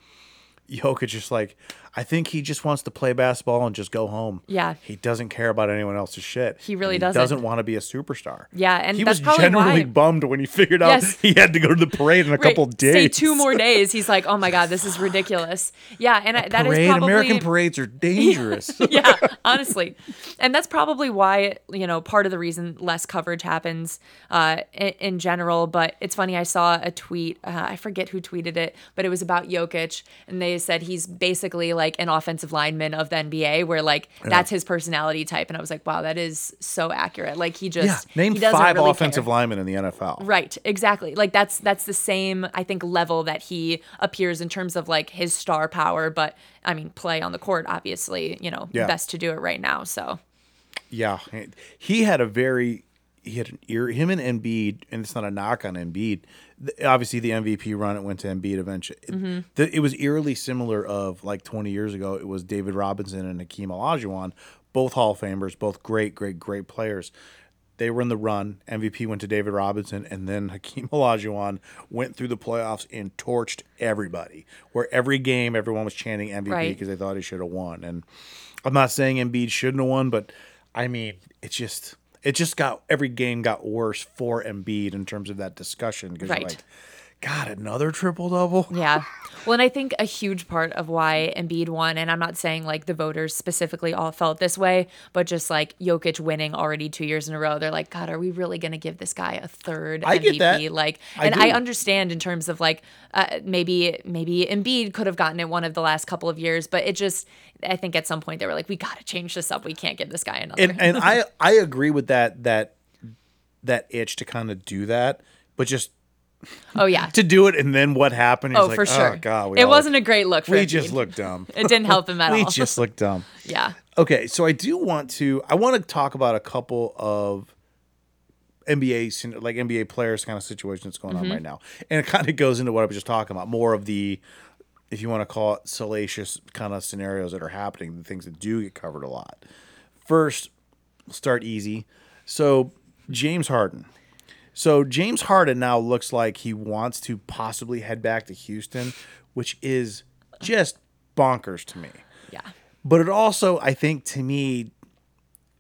Jokic just like, I think he just wants to play basketball and just go home. Yeah. He doesn't care about anyone else's shit. He really he doesn't. He doesn't want to be a superstar. Yeah, and he that's was generally why. bummed when he figured out yes. he had to go to the parade in a right. couple days. Say two more days. He's like, oh my God, this is ridiculous. Yeah, and I, that parade, is probably... American parades are dangerous. Yeah, honestly. And that's probably why, you know, part of the reason less coverage happens uh, in, in general. But it's funny, I saw a tweet. Uh, I forget who tweeted it, but it was about Jokic. And they said he's basically like, like an offensive lineman of the N B A where like yeah. that's his personality type. And I was like, wow, that is so accurate. Like he just yeah. name he five really offensive care. linemen in the N F L. Right. Exactly. Like that's, that's the same, I think, level that he appears in terms of like his star power, but I mean, play on the court, obviously, you know, yeah. best to do it right now. So. Yeah. He had a very, he had an ear, him and Embiid, and it's not a knock on Embiid. Obviously, the M V P run, it went to Embiid eventually. Mm-hmm. It, it was eerily similar of, like, twenty years ago, it was David Robinson and Hakeem Olajuwon, both Hall of Famers, both great, great, great players. They were in the run. M V P went to David Robinson, and then Hakeem Olajuwon went through the playoffs and torched everybody, where every game everyone was chanting M V P because right. they thought he should have won. And I'm not saying Embiid shouldn't have won, but, I mean, it's just... It just got every game got worse for Embiid in terms of that discussion because right. you're like, God, another triple double. Yeah, well, and I think a huge part of why Embiid won, and I'm not saying like the voters specifically all felt this way, but just like Jokic winning already two years in a row, they're like, God, are we really gonna give this guy a third M V P? I get that. Like, and I, I understand in terms of like uh, maybe maybe Embiid could have gotten it one of the last couple of years, but it just. I think at some point they were like, we got to change this up. We can't give this guy another. And, and I, I agree with that, that, that itch to kind of do that, but just, oh yeah, to do it. And then what happened? Oh, like, for sure. Oh, God, we it all, wasn't a great look. For We Embiid. just looked dumb. It didn't help him at we all. We just looked dumb. Yeah. Okay. So I do want to, I want to talk about a couple of N B A, like N B A players kind of situation that's going mm-hmm. on right now. And it kind of goes into what I was just talking about, more of the, if you want to call it salacious kind of scenarios that are happening, the things that do get covered a lot. First, we'll start easy. So James Harden. So James Harden now looks like he wants to possibly head back to Houston, which is just bonkers to me. Yeah. But it also, I think, to me,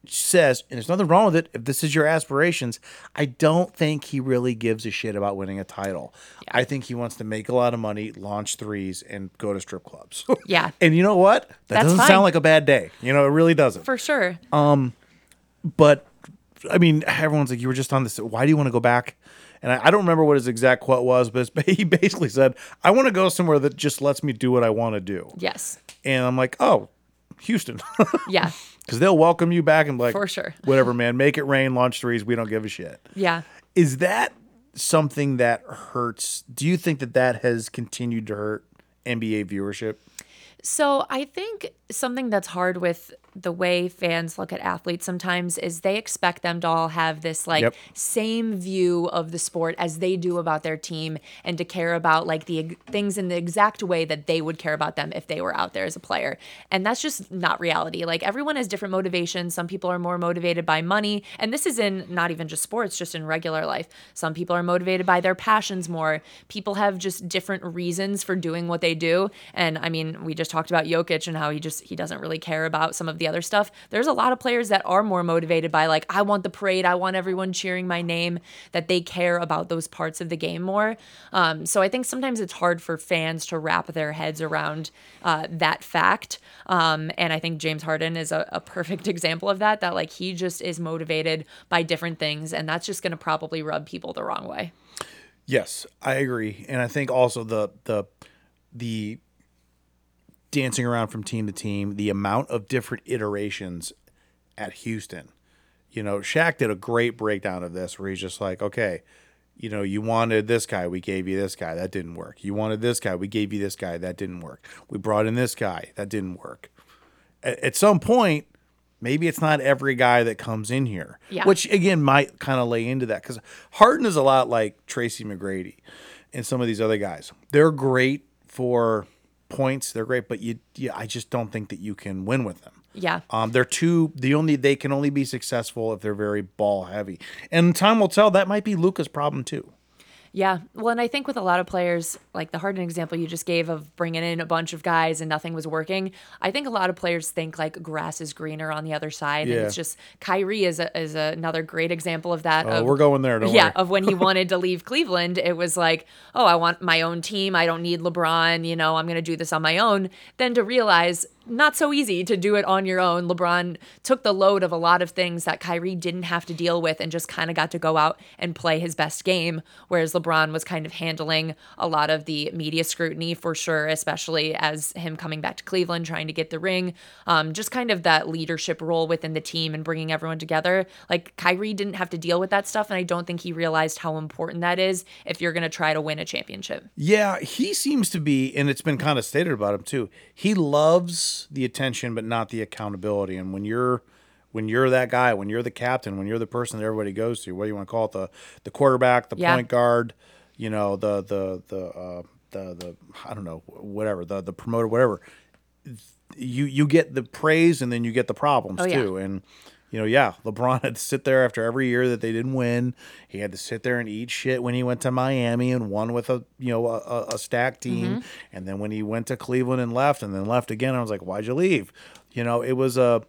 says, and there's nothing wrong with it, if this is your aspirations, I don't think he really gives a shit about winning a title. Yeah. I think he wants to make a lot of money, launch threes, and go to strip clubs. Yeah. And you know what? That That's doesn't fine. sound like a bad day. You know, it really doesn't. For sure. Um, But, I mean, everyone's like, you were just on this. Why do you want to go back? And I, I don't remember what his exact quote was, but he basically said, I want to go somewhere that just lets me do what I want to do. Yes. And I'm like, oh, Houston. Yeah. Because they'll welcome you back and be like, for sure. Whatever, man. Make it rain, launch threes. We don't give a shit. Yeah. Is that something that hurts? Do you think that that has continued to hurt N B A viewership? So I think something that's hard with the way fans look at athletes sometimes is they expect them to all have this like yep. same view of the sport as they do about their team and to care about like the things in the exact way that they would care about them if they were out there as a player. And that's just not reality. Like everyone has different motivations. Some people are more motivated by money. And this is in not even just sports, just in regular life. Some people are motivated by their passions more. People have just different reasons for doing what they do. And I mean, we just talked about Jokic and how he just, he doesn't really care about some of the the other stuff, there's a lot of players that are more motivated by like, I want the parade, I want everyone cheering my name, that they care about those parts of the game more. Um, so I think sometimes it's hard for fans to wrap their heads around uh, that fact. Um, and I think James Harden is a, a perfect example of that, that like he just is motivated by different things, and that's just going to probably rub people the wrong way. Yes, I agree. And I think also the the the dancing around from team to team, the amount of different iterations at Houston. You know, Shaq did a great breakdown of this where he's just like, okay, you know, you wanted this guy, we gave you this guy, that didn't work. You wanted this guy, we gave you this guy, that didn't work. We brought in this guy, that didn't work. At, at some point, maybe it's not every guy that comes in here, yeah. which, again, might kind of lay into that. Because Harden is a lot like Tracy McGrady and some of these other guys. They're great for points. They're great, but you, yeah, I just don't think that you can win with them. Yeah. Um, they're too – the only they can only be successful if they're very ball heavy. And time will tell, that might be Luka's problem too. Yeah. Well, and I think with a lot of players, like the Harden example you just gave of bringing in a bunch of guys and nothing was working, I think a lot of players think like grass is greener on the other side. Yeah. And it's just Kyrie is a, is a, another great example of that. Oh, of, we're going there. Don't yeah. worry. Of when he wanted to leave Cleveland, it was like, oh, I want my own team. I don't need LeBron. You know, I'm going to do this on my own. Then to realize not so easy to do it on your own. LeBron took the load of a lot of things that Kyrie didn't have to deal with and just kind of got to go out and play his best game, whereas LeBron was kind of handling a lot of the media scrutiny for sure, especially as him coming back to Cleveland, trying to get the ring, um, just kind of that leadership role within the team and bringing everyone together. Like Kyrie didn't have to deal with that stuff, and I don't think he realized how important that is if you're going to try to win a championship. Yeah, he seems to be, and it's been kind of stated about him too, he loves the attention but not the accountability. And when you're when you're that guy, when you're the captain, when you're the person that everybody goes to, what do you want to call it, the the quarterback, the yeah. point guard, you know, the the the uh the the I don't know, whatever, the the promoter, whatever, you you get the praise and then you get the problems oh, too yeah. And you know, yeah, LeBron had to sit there after every year that they didn't win. He had to sit there and eat shit when he went to Miami and won with a, you know, a, a stacked team. Mm-hmm. And then when he went to Cleveland and left and then left again, I was like, why'd you leave? You know, it was a,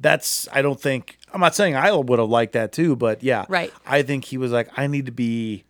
that's, I don't think, I'm not saying I would have liked that too, but yeah, right. I think he was like, I need to be,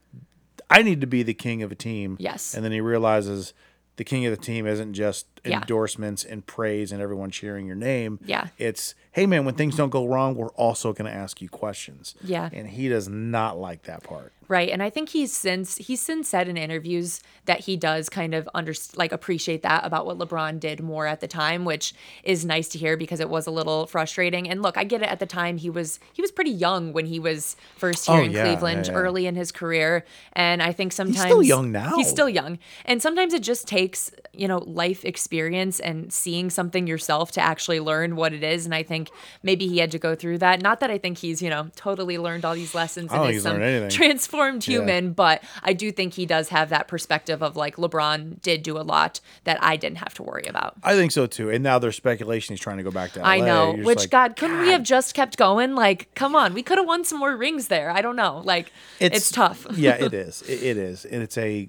I need to be the king of a team. Yes. And then he realizes the king of the team isn't just yeah. endorsements and praise and everyone cheering your name. Yeah. It's, hey, man, when things don't go wrong, we're also going to ask you questions. Yeah. And he does not like that part. Right. And I think he's since he's since said in interviews that he does kind of under, like appreciate that about what LeBron did more at the time, which is nice to hear because it was a little frustrating. And look, I get it. At the time, he was he was pretty young when he was first here oh, in yeah, Cleveland yeah, yeah. early in his career. And I think sometimes he's still young now. He's still young. And sometimes it just takes, you know, life experience and seeing something yourself to actually learn what it is. And I think maybe he had to go through that. Not that I think he's, you know, totally learned all these lessons and is some transformed human, yeah. but I do think he does have that perspective of like LeBron did do a lot that I didn't have to worry about. I think so too. And now there's speculation he's trying to go back to L A. I know, You're which like, God, couldn't God. we have just kept going? Like, come on, we could have won some more rings there. I don't know. Like, it's, it's tough. yeah, it is. It, it is, and it's a,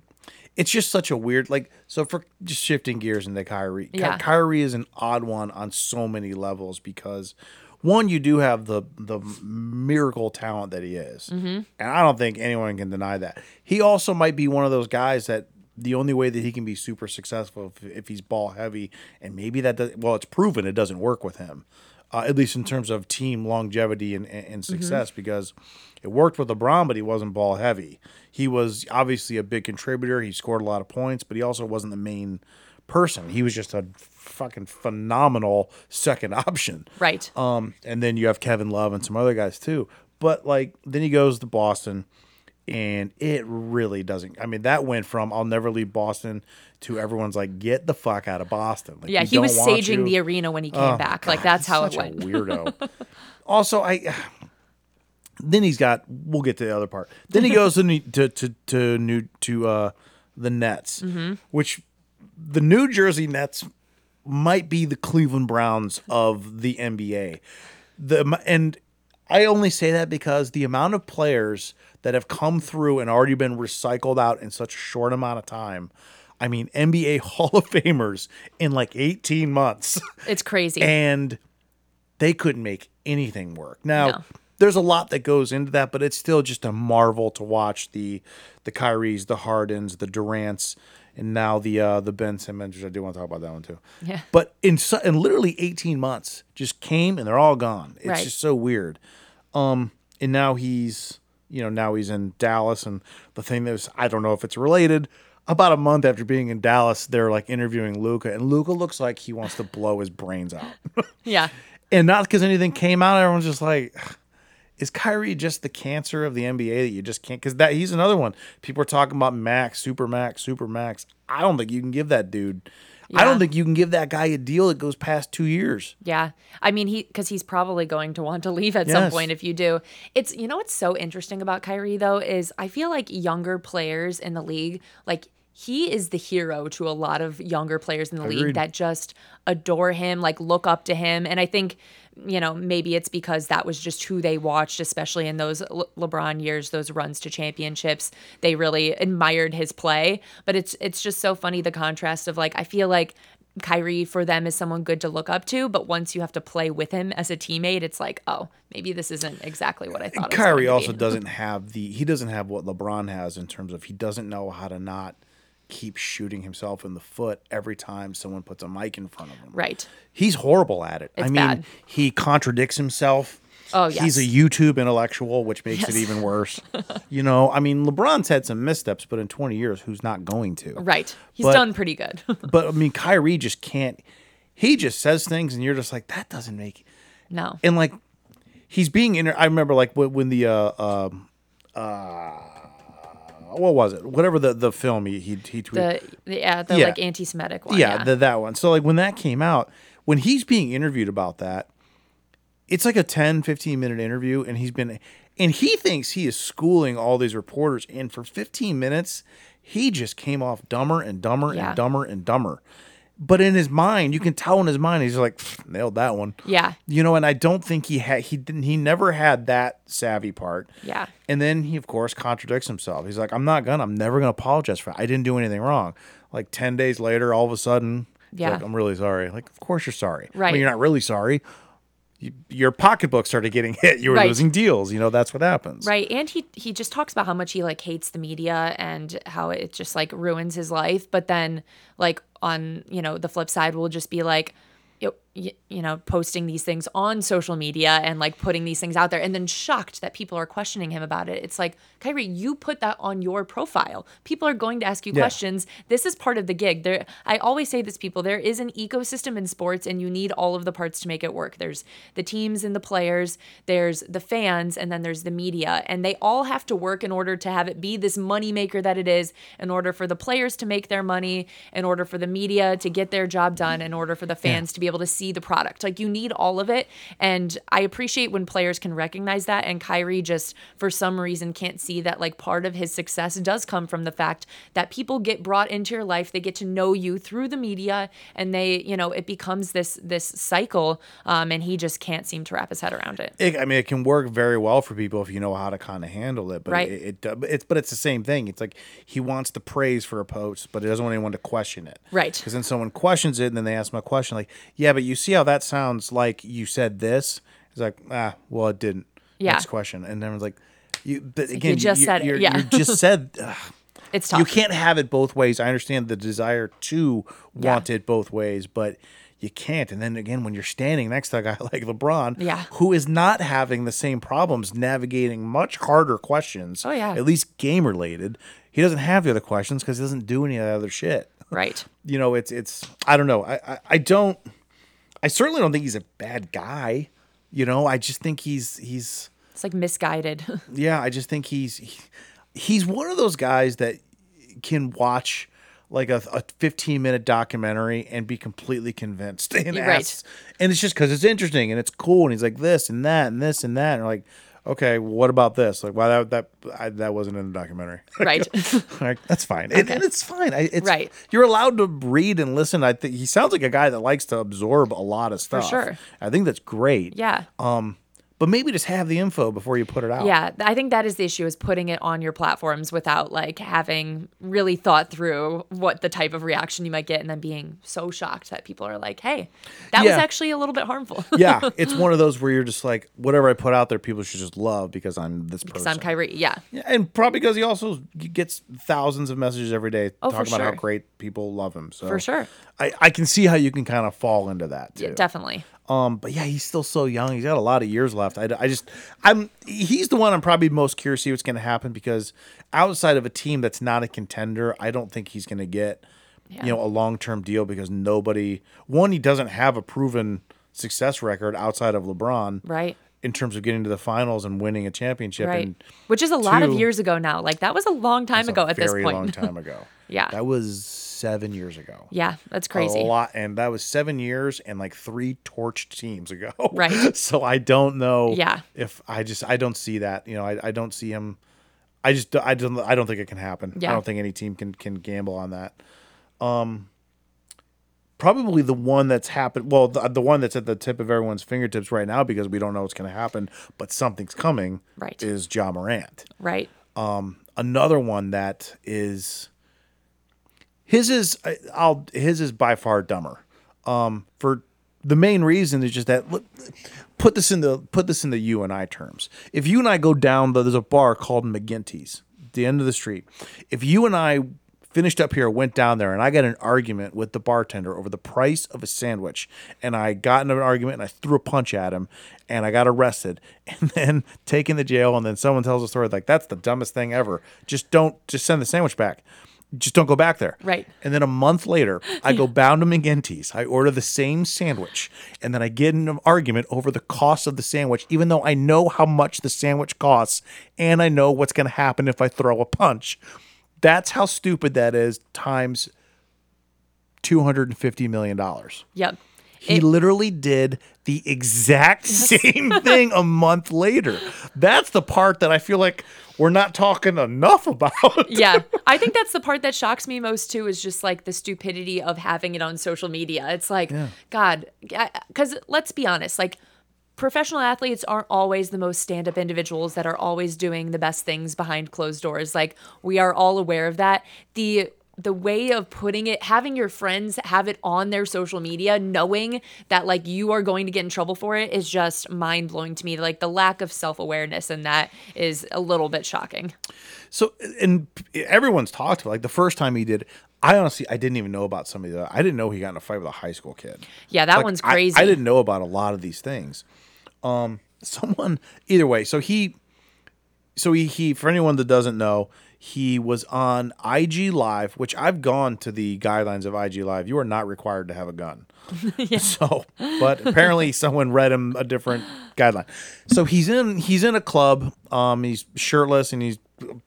it's just such a weird like. So for just shifting gears into Kyrie, yeah. Ky- Kyrie is an odd one on so many levels because. One, you do have the the miracle talent that he is. Mm-hmm. And I don't think anyone can deny that. He also might be one of those guys that the only way that he can be super successful if, if he's ball heavy, and maybe that does, well, it's proven it doesn't work with him, uh, at least in terms of team longevity and, and, and success mm-hmm. because it worked with LeBron, but he wasn't ball heavy. He was obviously a big contributor. He scored a lot of points, but he also wasn't the main person. He was just a fucking phenomenal second option. Right. Um, and then you have Kevin Love and some other guys too. But like then he goes to Boston and it really doesn't. I mean, that went from I'll never leave Boston to everyone's like, get the fuck out of Boston. Like, yeah, he was saging the arena when he came oh, back. God, like that's how it went. Weirdo. Also, I then he's got we'll get to the other part. Then he goes to to to to new to uh the Nets, mm-hmm. which the New Jersey Nets might be the Cleveland Browns of the N B A. The and I only say that because the amount of players that have come through and already been recycled out in such a short amount of time. I mean, N B A Hall of Famers in like eighteen months. It's crazy. And they couldn't make anything work. Now, no. there's a lot that goes into that, but it's still just a marvel to watch the the Kyries, the Hardens, the Durants, and now the uh, the Ben Simmons, which I do want to talk about that one too. Yeah. But in, su- in literally eighteen months, just came and they're all gone. It's right. just so weird. Um, and now he's, you know, now he's in Dallas, and the thing is, I don't know if it's related. About a month after being in Dallas, they're like interviewing Luka, and Luka looks like he wants to blow his brains out. Yeah. And not because anything came out, everyone's just like, is Kyrie just the cancer of the N B A that you just can't? Because that he's another one. People are talking about max, super max, super max. I don't think you can give that dude. Yeah. I don't think you can give that guy a deal that goes past two years. Yeah. I mean, he because he's probably going to want to leave at yes. some point if you do. It's you know what's so interesting about Kyrie, though, is I feel like younger players in the league, like he is the hero to a lot of younger players in the Agreed. league that just adore him, like look up to him. And I think, you know, maybe it's because that was just who they watched, especially in those Le- LeBron years, those runs to championships. They really admired his play. But it's it's just so funny, the contrast of like, I feel like Kyrie for them is someone good to look up to. But once you have to play with him as a teammate, it's like, oh, maybe this isn't exactly what I thought. And Kyrie it was also be. doesn't have the he doesn't have what LeBron has in terms of he doesn't know how to not keep shooting himself in the foot every time someone puts a mic in front of him. Right. He's horrible at it. It's I mean, bad. He contradicts himself. Oh, yes. He's a YouTube intellectual, which makes yes. it even worse. You know, I mean, LeBron's had some missteps, but in twenty years, who's not going to? Right. He's but, done pretty good. But, I mean, Kyrie just can't. He just says things, and you're just like, that doesn't make it. No. And, like, he's being inter- – I remember, like, when the uh, – uh, uh, what was it? Whatever the, the film he he, he tweeted. The, yeah, the yeah. like anti-Semitic one. Yeah, yeah. The, that one. So like when that came out, when he's being interviewed about that, it's like a ten, fifteen minute interview, and he's been and he thinks he is schooling all these reporters, and for fifteen minutes, he just came off dumber and dumber yeah. and dumber and dumber. But in his mind, you can tell in his mind, he's like, nailed that one. Yeah. You know, and I don't think he had, he didn't, he never had that savvy part. Yeah. And then he, of course, contradicts himself. He's like, I'm not gonna, I'm never gonna apologize for it. I didn't do anything wrong. Like ten days later, all of a sudden, yeah. like, I'm really sorry. Like, of course you're sorry. Right. I mean, you're not really sorry. Your pocketbook started getting hit. You were right. losing deals. You know, that's what happens. Right. And he he just talks about how much he, like, hates the media and how it just, like, ruins his life. But then, like, on, you know, the flip side will just be, like, you, you know, posting these things on social media and, like, putting these things out there and then shocked that people are questioning him about it. It's like, Kyrie, you put that on your profile. People are going to ask you yeah. questions. This is part of the gig. There, I always say this, people, there is an ecosystem in sports, and you need all of the parts to make it work. There's the teams and the players, there's the fans, and then there's the media. And they all have to work in order to have it be this moneymaker that it is, in order for the players to make their money, in order for the media to get their job done, in order for the fans yeah. to be able to see the product. Like, you need all of it. And I appreciate when players can recognize that. And Kyrie just, for some reason, can't see that, like, part of his success does come from the fact that people get brought into your life. They get to know you through the media, and they, you know, it becomes this, this cycle. Um, and he just can't seem to wrap his head around it. it. I mean, it can work very well for people if you know how to kind of handle it, but right. it, it, it's, but it's the same thing. It's like, he wants the praise for a post, but he doesn't want anyone to question it. Right. Because then someone questions it, and then they ask him a question like, yeah, but you see how that sounds like you said this? He's like, ah, well, it didn't. Yeah. Next question. And everyone's like, you, but again, you just you, said it. Yeah. You just said, ugh, it's tough. You can't have it both ways. I understand the desire to yeah. want it both ways, but you can't. And then again, when you're standing next to a guy like LeBron, yeah. who is not having the same problems navigating much harder questions, oh, yeah. at least game related, he doesn't have the other questions because he doesn't do any of that other shit. Right. You know, it's, it's, I don't know. I, I, I don't, I certainly don't think he's a bad guy. You know, I just think he's, he's, it's like misguided. Yeah, I just think he's he, he's one of those guys that can watch like a, a fifteen minute documentary and be completely convinced. And, right. asks, and it's just because it's interesting and it's cool. And he's like this and that and this and that. And you're like, okay, what about this? Like, why wow, that that I, that wasn't in the documentary. Right. Like, that's fine. Okay. It, and it's fine. I, it's, right. You're allowed to read and listen. I think he sounds like a guy that likes to absorb a lot of stuff. For sure. I think that's great. Yeah. Um. but maybe just have the info before you put it out. Yeah, I think that is the issue, is putting it on your platforms without like having really thought through what the type of reaction you might get, and then being so shocked that people are like, hey, that yeah. was actually a little bit harmful. Yeah, it's one of those where you're just like, whatever I put out there, people should just love because I'm this person. Because I'm Kyrie, yeah. yeah. And probably because he also gets thousands of messages every day oh, talking about sure. how great people love him. So for sure. I, I can see how you can kind of fall into that too. Yeah, definitely. Um, but yeah, he's still so young. He's got a lot of years left. I, I just, I'm, he's the one I'm probably most curious to see what's going to happen, because outside of a team that's not a contender, I don't think he's going to get, yeah. you know, a long-term deal, because nobody, one, he doesn't have a proven success record outside of LeBron. Right. In terms of getting to the finals and winning a championship. Right. And which is a two, lot of years ago now. Like that was a long time ago at this point. Very long time ago. Yeah. That was seven years ago. Yeah. That's crazy. A lot. And that was seven years and like three torched teams ago. Right. So I don't know yeah. if I just, I don't see that, you know, I, I don't see him. I just, I don't, I don't think it can happen. Yeah. I don't think any team can, can gamble on that. Um, Probably the one that's happened, well, the, the one that's at the tip of everyone's fingertips right now, because we don't know what's going to happen, but something's coming, right. is Ja Morant. Right. Um, another one that is, his is, I'll, his is by far dumber. Um, for the main reason is just that, look, put this in the, put this in the you and I terms. If you and I go down, there's a bar called McGinty's at the end of the street. If you and I finished up here, went down there, and I got an argument with the bartender over the price of a sandwich. And I got into an argument, and I threw a punch at him, and I got arrested, and then taken to jail. And then someone tells a story like, that's the dumbest thing ever. Just don't, just send the sandwich back. Just don't go back there. Right. And then a month later, I go bound to McGinty's. I order the same sandwich, and then I get in an argument over the cost of the sandwich, even though I know how much the sandwich costs, and I know what's going to happen if I throw a punch. That's how stupid that is, times two hundred fifty million dollars. Yep. He it, literally did the exact yes. same thing a month later. That's the part that I feel like we're not talking enough about. Yeah. I think that's the part that shocks me most, too, is just like the stupidity of having it on social media. It's like, yeah. God, because let's be honest, like, professional athletes aren't always the most stand-up individuals that are always doing the best things behind closed doors. Like, we are all aware of that. The the way of putting it, having your friends have it on their social media, knowing that, like, you are going to get in trouble for it, is just mind-blowing to me. Like, the lack of self-awareness in that is a little bit shocking. So, and everyone's talked about, like, the first time he did, I honestly, I didn't even know about somebody that, I didn't know he got in a fight with a high school kid. Yeah, that like, one's crazy. I, I didn't know about a lot of these things. Um, someone, either way, so he, so he, he, for anyone that doesn't know, he was on I G Live, which I've gone to the guidelines of I G Live. You are not required to have a gun. yeah. So, but apparently someone read him a different guideline. So he's in, he's in a club, um, he's shirtless and he's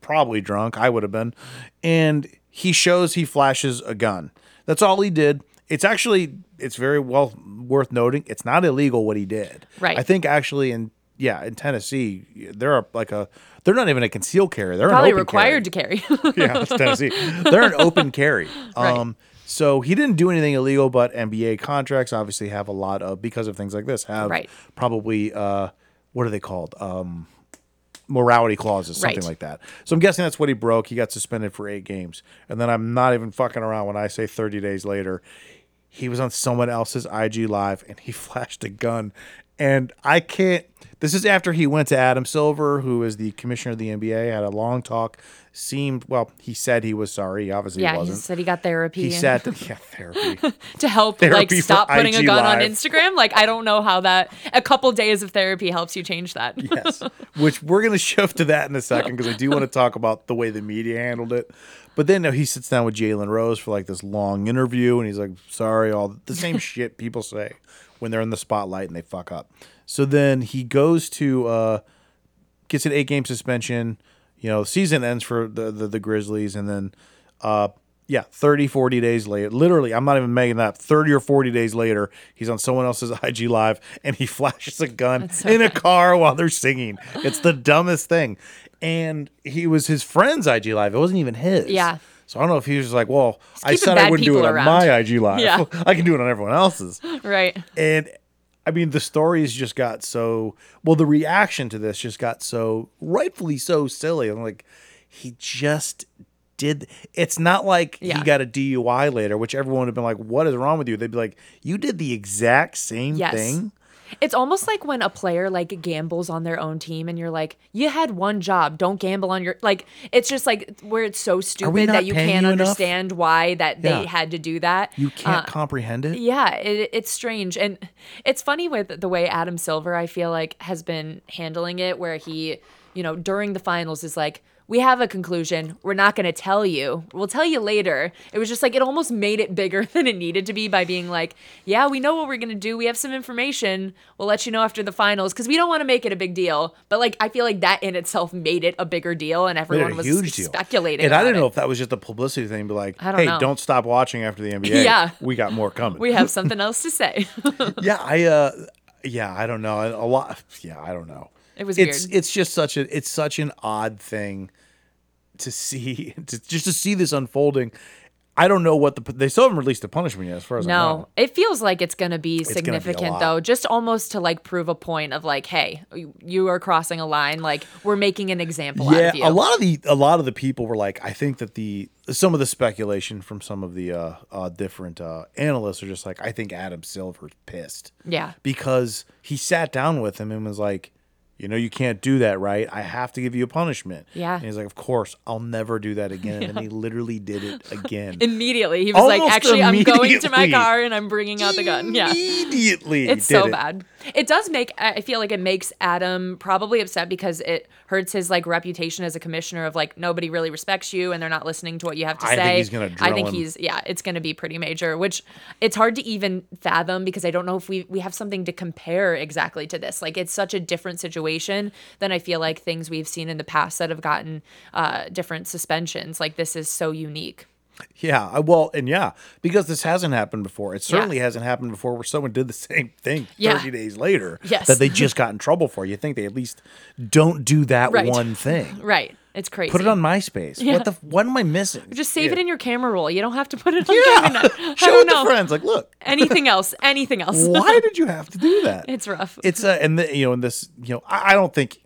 probably drunk. I would have been. And he shows, he flashes a gun. That's all he did. It's actually, it's very well worth noting, it's not illegal what he did. Right. I think actually in, yeah, in Tennessee, there are like a, they're not even a concealed carry. They're probably an open required carry. to carry. yeah, it's Tennessee. They're an open carry. Um, right. So he didn't do anything illegal, but N B A contracts obviously have a lot of, because of things like this, have right. probably, uh, what are they called? Um, morality clauses, something right. like that. So I'm guessing that's what he broke. He got suspended for eight games. And then I'm not even fucking around when I say thirty days later, he was on someone else's I G Live and he flashed a gun. And I can't, this is after he went to Adam Silver, who is the commissioner of the N B A, had a long talk, seemed, well, he said he was sorry. He obviously yeah, wasn't. Yeah, he said he got therapy. He said, yeah, therapy. to help, therapy like, stop putting I G a gun Live. On Instagram. Like, I don't know how that, a couple days of therapy helps you change that. yes, which we're going to shift to that in a second, because I do want to talk about the way the media handled it. But then no, he sits down with Jalen Rose for, like, this long interview, and he's like, sorry, all the same shit people say when they're in the spotlight and they fuck up. So then he goes to, uh, gets an eight-game suspension. You know, season ends for the, the, the Grizzlies. And then, uh, yeah, thirty, forty days later, literally, I'm not even making that, thirty or forty days later, he's on someone else's I G Live, and he flashes a gun so in bad. a car while they're singing. It's the dumbest thing. And he was his friend's I G Live. It wasn't even his. Yeah. So I don't know if he was just like, well, I said I wouldn't do it around. on my I G Live. Yeah. I can do it on everyone else's. Right. And I mean, the stories just got so, well, the reaction to this just got so, rightfully so, silly. I'm like, he just did. It's not like yeah. he got a D U I later, which everyone would have been like, what is wrong with you? They'd be like, you did the exact same yes. thing. It's almost like when a player like gambles on their own team and you're like, you had one job, don't gamble on your, like, it's just like where it's so stupid that you can't you understand enough? why that yeah. they had to do that. You can't uh, comprehend it. Yeah. It, it's strange. And it's funny with the way Adam Silver, I feel like, has been handling it, where he, you know, during the finals is like, we have a conclusion. We're not going to tell you. We'll tell you later. It was just like, it almost made it bigger than it needed to be by being like, yeah, we know what we're going to do. We have some information. We'll let you know after the finals because we don't want to make it a big deal. But like, I feel like that in itself made it a bigger deal and everyone was speculating. And I didn't know if that was just a publicity thing, but like, hey, don't stop watching after the N B A. Yeah. We got more coming. We have something else to say. yeah. I, uh, yeah, I don't know. A lot. Yeah. I don't know. It was it's, weird. It's just such a it's such an odd thing to see, to, just to see this unfolding. I don't know what the they still haven't released the punishment yet, as far as no, I know. No, it feels like it's going to be it's significant be though, just almost to like prove a point of like, hey, you are crossing a line. Like we're making an example yeah, out of you. Yeah, a lot of the a lot of the people were like, I think that the some of the speculation from some of the uh, uh, different uh, analysts are just like, I think Adam Silver's pissed. Yeah, because he sat down with him and was like, you know, you can't do that, right? I have to give you a punishment. Yeah. And he's like, of course, I'll never do that again. Yeah. And he literally did it again. Immediately. He was Almost like, actually, I'm going to my car and I'm bringing out the gun. Yeah. Immediately. It's so it. bad. It does make, I feel like it makes Adam probably upset because it hurts his like reputation as a commissioner of like, nobody really respects you and they're not listening to what you have to I say. I think he's going to drill I think him. he's, yeah, it's going to be pretty major, which it's hard to even fathom because I don't know if we, we have something to compare exactly to this. Like, it's such a different situation than I feel like things we've seen in the past that have gotten uh, different suspensions. Like, this is so unique. Yeah. Well, and yeah, because this hasn't happened before. It certainly yeah. hasn't happened before where someone did the same thing yeah. thirty days later yes. that they just got in trouble for. You think they at least don't do that right. one thing. Right. It's crazy. Put it on MySpace. Yeah. What the? What am I missing? Just save yeah. it in your camera roll. You don't have to put it on yeah. camera. I Show don't it know. to friends. Like, look. Anything else? Anything else? Why did you have to do that? It's rough. It's uh, and the, you know, and this, you know, I, I don't think,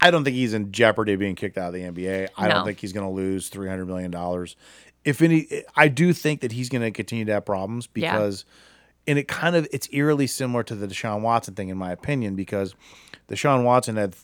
I don't think he's in jeopardy of being kicked out of the N B A. I no. don't think he's going to lose three hundred million dollars. If any, I do think that he's going to continue to have problems because, yeah. and it kind of it's eerily similar to the Deshaun Watson thing, in my opinion, because Deshaun Watson had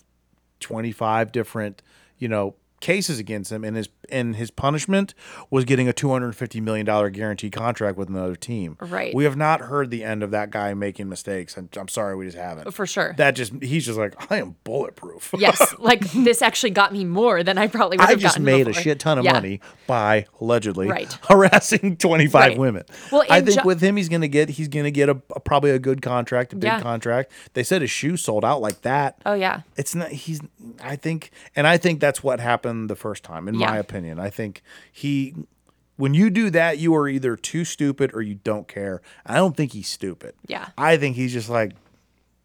twenty five different. you know, cases against him, and his and his punishment was getting a two hundred fifty million dollars guarantee contract with another team. Right. We have not heard the end of that guy making mistakes. I'm, I'm sorry, we just haven't. For sure. That just he's just like, I am bulletproof. Yes. Like, this actually got me more than I probably would have gotten I just gotten made before. a shit ton of yeah. money by allegedly right. harassing twenty-five right. women. Well, I think jo- with him, he's going to get, he's going to get a, a probably a good contract, a big yeah. contract. They said his shoe sold out like that. Oh, yeah. It's not, he's, I think, and I think that's what happened the first time, in yeah. my opinion. I think he, when you do that, you are either too stupid or you don't care. I don't think he's stupid. Yeah. I think he's just like,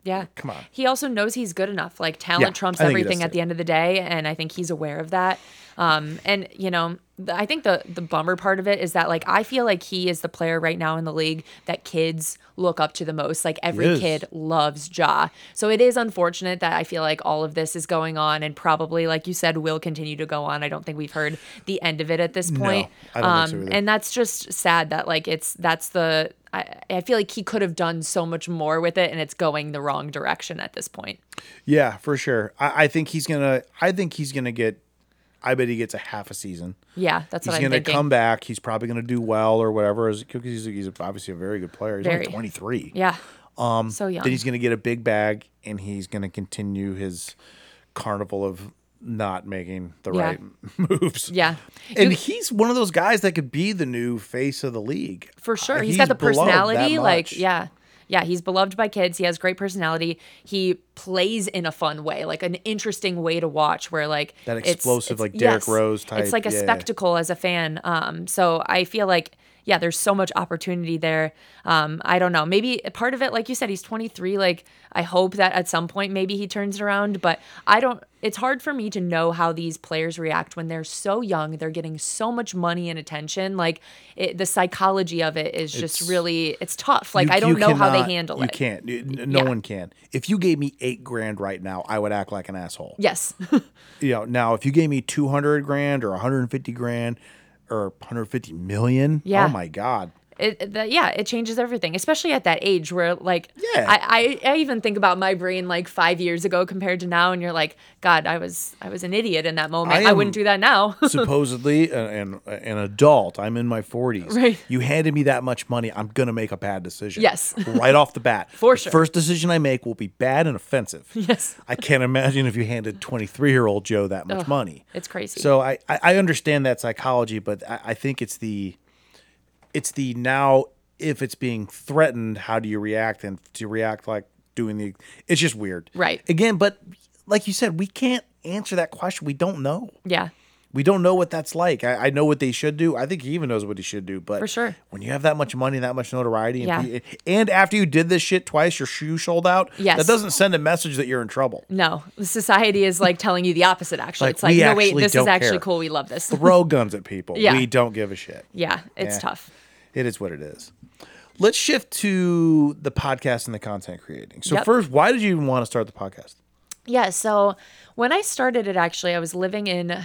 yeah, come on. He also knows he's good enough. Like, talent yeah, trumps everything at the end of the day, and I think he's aware of that. Um, and, you know, th- I think the, the bummer part of it is that, like, I feel like he is the player right now in the league that kids look up to the most. Like, every kid loves Ja. So it is unfortunate that I feel like all of this is going on and probably, like you said, will continue to go on. I don't think we've heard the end of it at this point. No, I don't um, think so either. And that's just sad that, like, it's that's the – I, I feel like he could have done so much more with it, and it's going the wrong direction at this point. Yeah, for sure. I, I think he's going to – I think he's going to get – I bet he gets a half a season. Yeah, that's he's what I'm gonna thinking. He's going to come back. He's probably going to do well or whatever. He's, he's obviously a very good player. He's very. only twenty-three. Yeah, um, so young. Then he's going to get a big bag, and he's going to continue his carnival of not making the yeah. right moves. Yeah. And you, he's one of those guys that could be the new face of the league. For sure. Uh, he's, he's got the personality. Like, yeah. Yeah, he's beloved by kids. He has great personality. He plays in a fun way, like an interesting way to watch where like that explosive it's, it's, like Derrick yes, Rose type. It's like a yeah. spectacle as a fan. Um, so I feel like yeah, there's so much opportunity there. Um, I don't know. Maybe part of it, like you said, he's twenty-three. Like, I hope that at some point maybe he turns it around, but I don't. It's hard for me to know how these players react when they're so young. They're getting so much money and attention. Like, it, the psychology of it is it's, just really, it's tough. Like, you, I don't know cannot, how they handle you it. You can't. No yeah. one can. If you gave me eight grand right now, I would act like an asshole. Yes. You know, now if you gave me two hundred grand or one hundred and fifty grand or one hundred fifty million, yeah. oh my god. It, the, yeah, it changes everything, especially at that age where, like, yeah. I, I, I even think about my brain like five years ago compared to now, and you're like, God, I was I was an idiot in that moment. I, I wouldn't do that now. Supposedly an, an an adult. I'm in my forties. Right. You handed me that much money, I'm going to make a bad decision. Yes. Right off the bat. For the sure. first decision I make will be bad and offensive. Yes. I can't imagine if you handed twenty-three-year-old Joe that much Ugh, money. It's crazy. So I, I, I understand that psychology, but I, I think it's the... It's the now, if it's being threatened, how do you react? And to react like doing the, it's just weird. Right. Again, but like you said, we can't answer that question. We don't know. Yeah. We don't know what that's like. I, I know what they should do. I think he even knows what he should do. But for sure, when you have that much money, that much notoriety, yeah. and, and after you did this shit twice, your shoe sold out, yes. that doesn't send a message that you're in trouble. No. The society is like telling you the opposite, actually. Like, it's like, no, wait, this is actually care. cool. We love this. Throw guns at people. Yeah. We don't give a shit. Yeah. It's yeah. tough. It is what it is. Let's shift to the podcast and the content creating. So yep. first, why did you even want to start the podcast? Yeah. So when I started it, actually, I was living in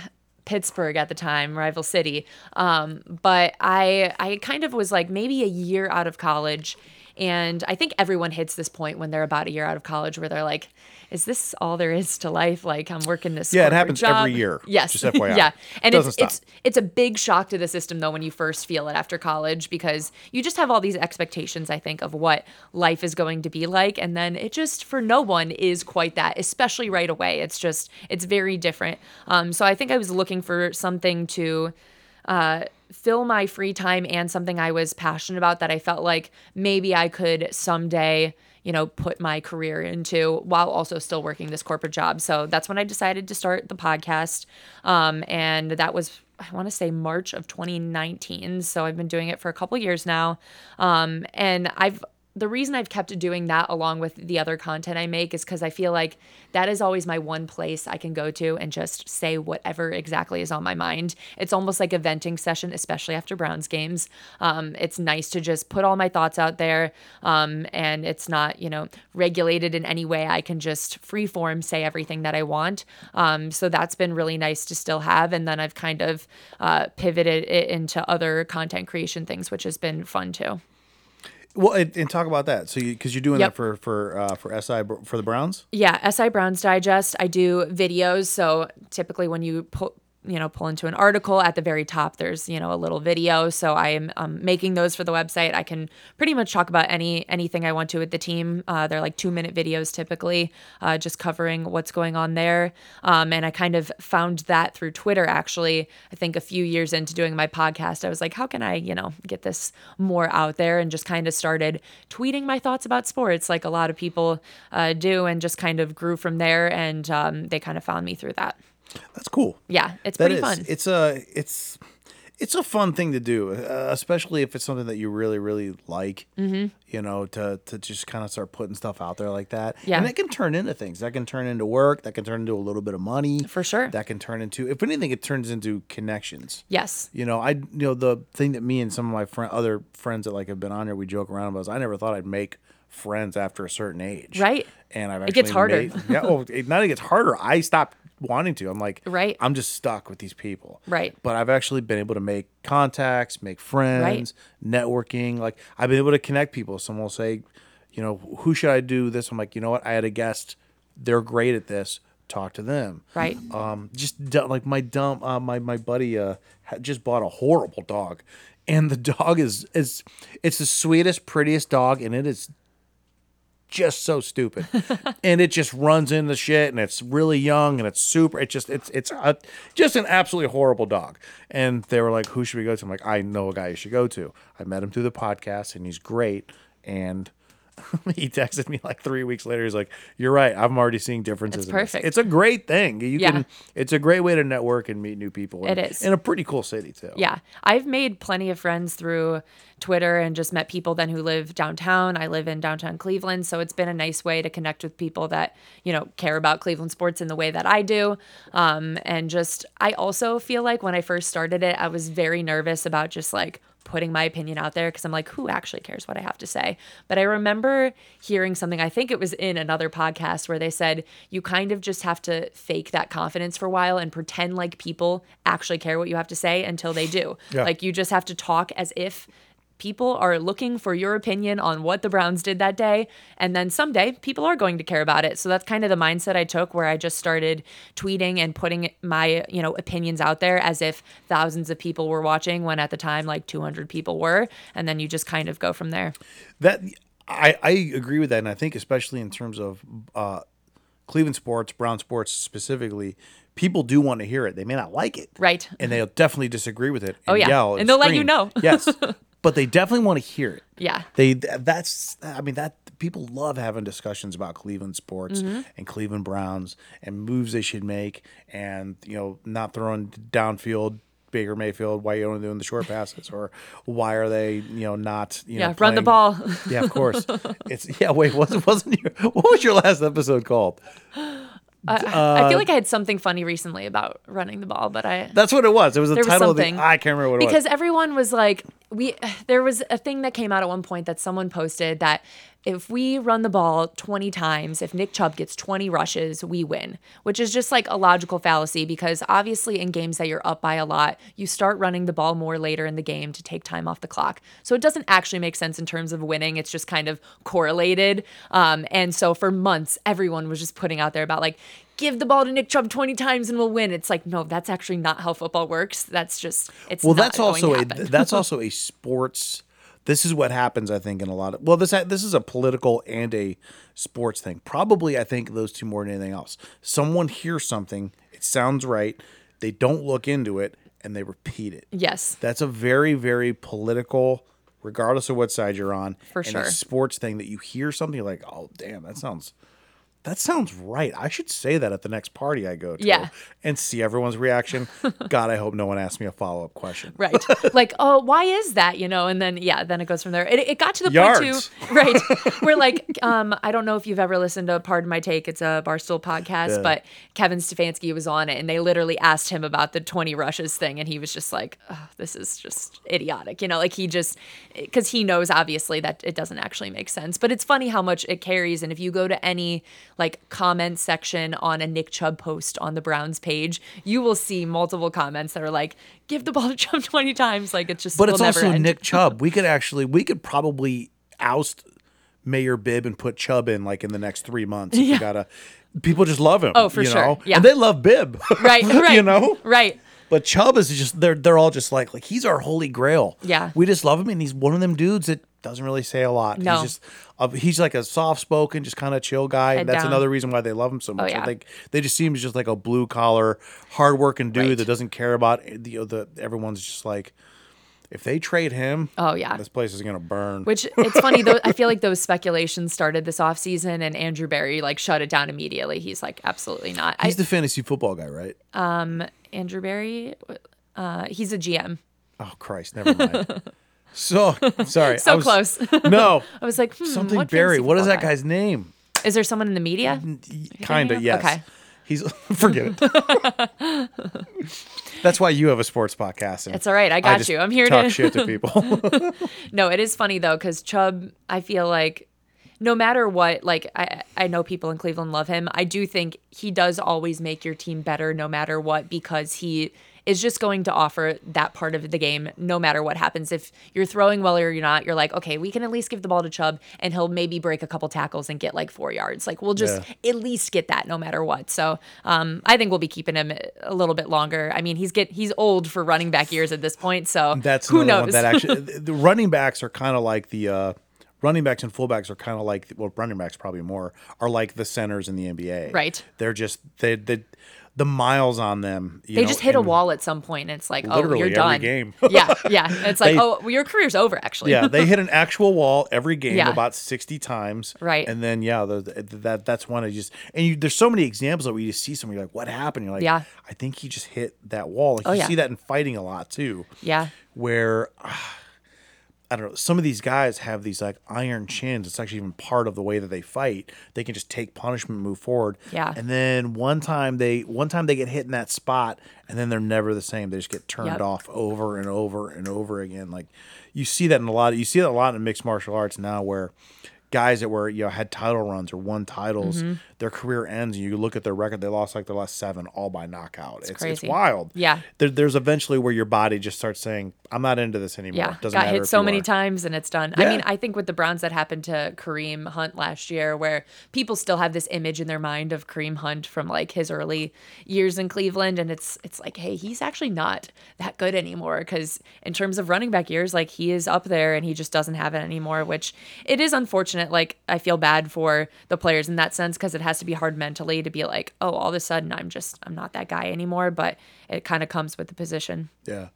Pittsburgh at the time, rival city. Um, but I, I kind of was like maybe a year out of college. And I think everyone hits this point when they're about a year out of college where they're like, is this all there is to life? Like, I'm working this Yeah, it happens job. every year. Yes. Just F Y I. yeah. And it's, it's it's a big shock to the system, though, when you first feel it after college, because you just have all these expectations, I think, of what life is going to be like. And then it just, for no one, is quite that, especially right away. It's just, it's very different. Um, so I think I was looking for something to... Uh, fill my free time and something I was passionate about that I felt like maybe I could someday, you know, put my career into while also still working this corporate job. So that's when I decided to start the podcast. Um, and that was, I want to say March of twenty nineteen. So I've been doing it for a couple years now. Um, and I've, the reason I've kept doing that along with the other content I make is because I feel like that is always my one place I can go to and just say whatever exactly is on my mind. It's almost like a venting session, especially after Browns games. Um, it's nice to just put all my thoughts out there, um, and it's not, you know, regulated in any way. I can just freeform say everything that I want. Um, so that's been really nice to still have. And then I've kind of uh, pivoted it into other content creation things, which has been fun too. Well, and, and talk about that. So, you, because you're doing yep. that for for uh, for S I for the Browns. Yeah, S I Browns Digest. I do videos. So typically, when you pull you know pull into an article at the very top, there's you know a little video. So I am um, making those for the website. I can pretty much talk about any anything I want to with the team. Uh, they're like two minute videos typically, uh, just covering what's going on there. Um, and I kind of found that through Twitter. Actually, I think a few years into doing my podcast, I was like, how can I you know get this more out there? And just kind of started tweeting my thoughts about sports, like a lot of people uh, do, and just kind of grew from there. And um, they kind of found me through that. That's cool. Yeah, it's that pretty is. fun. It's a it's it's a fun thing to do, uh, especially if it's something that you really really like. Mm-hmm. You know, to to just kind of start putting stuff out there like that. Yeah, and that can turn into things. That can turn into work. That can turn into a little bit of money. For sure. That can turn into, if anything, it turns into connections. Yes. You know, I you know the thing that me and some of my friend other friends that like have been on here, we joke around about is I never thought I'd make friends after a certain age. Right. And I've actually it gets harder. Made, yeah. Oh, it, not it gets harder. I stopped wanting to. I'm like, right. I'm just stuck with these people. Right. But I've actually been able to make contacts, make friends, right. networking. Like, I've been able to connect people. Someone will say, you know, who should I do this? I'm like, you know what? I had a guest. They're great at this. Talk to them. Right. Um, just d- like my dumb, uh, my, my buddy uh, just bought a horrible dog. And the dog is, is, it's the sweetest, prettiest dog. And it is just so stupid, and it just runs into shit, and it's really young, and it's super. It just it's it's a, just an absolutely horrible dog. And they were like, "Who should we go to?" I'm like, "I know a guy you should go to. I met him through the podcast, and he's great." And He texted me like three weeks later. He's like, "You're right. I'm already seeing differences." It's perfect. In this. It's a great thing. You yeah. can. It's a great way to network and meet new people. And, it is in a pretty cool city too. Yeah, I've made plenty of friends through Twitter and just met people then who live downtown. I live in downtown Cleveland, so it's been a nice way to connect with people that you know care about Cleveland sports in the way that I do. Um, and just I also feel like when I first started it, I was very nervous about just like putting my opinion out there because I'm like, who actually cares what I have to say? But I remember hearing something, I think it was in another podcast where they said, you kind of just have to fake that confidence for a while and pretend like people actually care what you have to say until they do. Yeah. Like you just have to talk as if people are looking for your opinion on what the Browns did that day. And then someday people are going to care about it. So that's kind of the mindset I took where I just started tweeting and putting my, you know, opinions out there as if thousands of people were watching when at the time like two hundred people were. And then you just kind of go from there. That I, I agree with that. And I think especially in terms of uh, Cleveland sports, Brown sports specifically, people do want to hear it. They may not like it. Right. And they'll definitely disagree with it. And oh, yeah. Yell and, and they'll scream. Let you know. Yes. But they definitely want to hear it. Yeah. They that's I mean that people love having discussions about Cleveland sports mm-hmm. and Cleveland Browns and moves they should make and you know not throwing downfield Baker Mayfield why you only doing the short passes or why are they you know not you yeah know, run the ball yeah of course it's yeah wait wasn't wasn't your, what was your last episode called? Uh, uh, I feel like I had something funny recently about running the ball, but I... That's what it was. It was the title was of the... I can't remember what it was. Because everyone was like... we. There was a thing that came out at one point that someone posted that if we run the ball twenty times, if Nick Chubb gets twenty rushes, we win, which is just like a logical fallacy because obviously in games that you're up by a lot, you start running the ball more later in the game to take time off the clock. So it doesn't actually make sense in terms of winning. It's just kind of correlated. Um, and so for months, everyone was just putting out there about like, give the ball to Nick Chubb twenty times and we'll win. It's like, no, that's actually not how football works. That's just, it's well, not that's going also to happen. A, that's also a sports, this is what happens, I think, in a lot of, well, this this is a political and a sports thing. Probably, I think, those two more than anything else. Someone hears something, it sounds right, they don't look into it, and they repeat it. Yes. That's a very, very political, regardless of what side you're on. For sure. And a sports thing that you hear something, you're like, oh, damn, that sounds... That sounds right. I should say that at the next party I go to yeah. and see everyone's reaction. God, I hope no one asks me a follow-up question. Right. Like, oh, why is that? You know, and then, yeah, then it goes from there. It, it got to the Yards. point, too. Right. Where, like, um, I don't know if you've ever listened to Pardon My Take. It's a Barstool podcast, yeah. but Kevin Stefanski was on it, and they literally asked him about the twenty rushes thing, and he was just like, oh, this is just idiotic. You know, like he just – because he knows, obviously, that it doesn't actually make sense. But it's funny how much it carries, and if you go to any – like comment section on a Nick Chubb post on the Browns page, you will see multiple comments that are like, give the ball to Chubb twenty times. Like it's just, but it's also end. Nick Chubb. We could actually, we could probably oust Mayor Bibb and put Chubb in like in the next three months. If yeah. we gotta, people just love him. Oh, for you sure. know? Yeah. And they love Bibb. Right. Right. You know? Right. But Chubb is just, they're, they're all just like, like he's our holy grail. Yeah. We just love him. And he's one of them dudes that doesn't really say a lot. No. He's just uh, he's like a soft-spoken, just kind of chill guy. Head and that's down. Another reason why they love him so much. Oh, yeah. I think they just see him as just like a blue-collar, hard-working dude right. that doesn't care about the, the everyone's just like, if they trade him, oh yeah, this place is going to burn. Which, it's funny, though. I feel like those speculations started this offseason, and Andrew Berry like shut it down immediately. He's like, absolutely not. He's I, the fantasy football guy, right? Um, Andrew Berry, uh, he's a G M. Oh, Christ, never mind. So sorry. So I was, close. No. I was like, hmm, something what Barry. What is that guy? Guy's name? Is there someone in the media? Kind of, yes. Okay. He's forget it. That's why you have a sports podcast. That's all right. I got I you. I'm here talk to talk shit to people. No, it is funny though, because Chubb, I feel like no matter what, like I, I know people in Cleveland love him. I do think he does always make your team better no matter what, because he is just going to offer that part of the game no matter what happens. If you're throwing well or you're not, you're like, okay, we can at least give the ball to Chubb and he'll maybe break a couple tackles and get like four yards. Like we'll just yeah. at least get that no matter what. So um, I think we'll be keeping him a little bit longer. I mean, he's get he's old for running back years at this point, so that's who knows? That actually, the running backs are kind of like the uh, running backs and fullbacks are kind of like, well, running backs probably more, are like the centers in the N B A. Right. They're just, they, they the miles on them. You they know, just hit a wall at some point, and it's like, oh, you're done. Every game. yeah, yeah. It's like, they, oh, your career's over, actually. yeah, they hit an actual wall every game yeah. about sixty times. Right. And then, yeah, the, the, that that's one I just, and you, there's so many examples that where you just see someone, you're like, what happened? You're like, yeah. I think he just hit that wall. Like, oh, you yeah. see that in fighting a lot, too. Yeah. Where... Uh, I don't know. Some of these guys have these like iron chins. It's actually even part of the way that they fight. They can just take punishment and move forward. Yeah. And then one time they one time they get hit in that spot, and then they're never the same. They just get turned yep. off over and over and over again. Like you see that in a lot. Of, you see that a lot in mixed martial arts now, where guys that were you know had title runs or won titles, mm-hmm. their career ends, and you look at their record. They lost like their last seven all by knockout. It's it's, it's wild. Yeah. There, there's eventually where your body just starts saying, I'm not into this anymore. Yeah, Doesn't got matter hit so many are. times and it's done. Yeah. I mean, I think with the Browns that happened to Kareem Hunt last year, where people still have this image in their mind of Kareem Hunt from like his early years in Cleveland, and it's it's like, hey, he's actually not that good anymore, because in terms of running back years, like he is up there and he just doesn't have it anymore, which it is unfortunate. Like I feel bad for the players in that sense, because it has to be hard mentally to be like, oh, all of a sudden I'm just I'm not that guy anymore, but it kind of comes with the position. Yeah.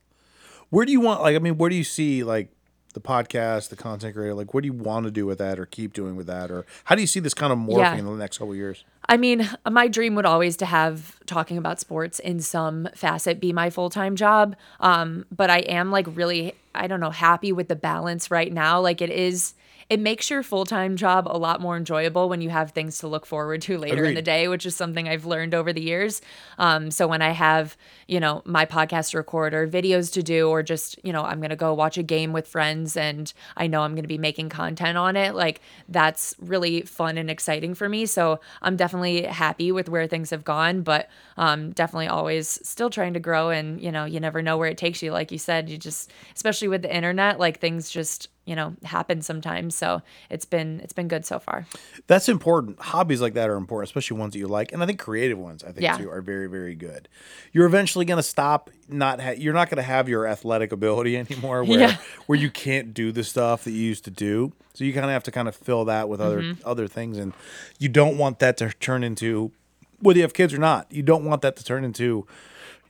Where do you want, like, I mean, where do you see, like, the podcast, the content creator, like, what do you want to do with that or keep doing with that? Or how do you see this kind of morphing yeah. in the next couple of years? I mean, my dream would always to have talking about sports in some facet be my full-time job. Um, but I am, like, really, I don't know, happy with the balance right now. Like, it is... It makes your full-time job a lot more enjoyable when you have things to look forward to later Agreed. in the day, which is something I've learned over the years. Um, so when I have, you know, my podcast to record or videos to do, or just, you know, I'm going to go watch a game with friends and I know I'm going to be making content on it, like that's really fun and exciting for me. So I'm definitely happy with where things have gone, but um, definitely always still trying to grow. And, you know, you never know where it takes you. Like you said, you just, especially with the internet, like things just, you know, happen sometimes. So it's been, it's been good so far. That's important. Hobbies like that are important, especially ones that you like. And I think creative ones, I think yeah. too, are very, very good. You're eventually going to stop not, ha- you're not going to have your athletic ability anymore where, yeah. where you can't do the stuff that you used to do. So you kind of have to kind of fill that with other, mm-hmm. other things. And you don't want that to turn into, whether you have kids or not, you don't want that to turn into,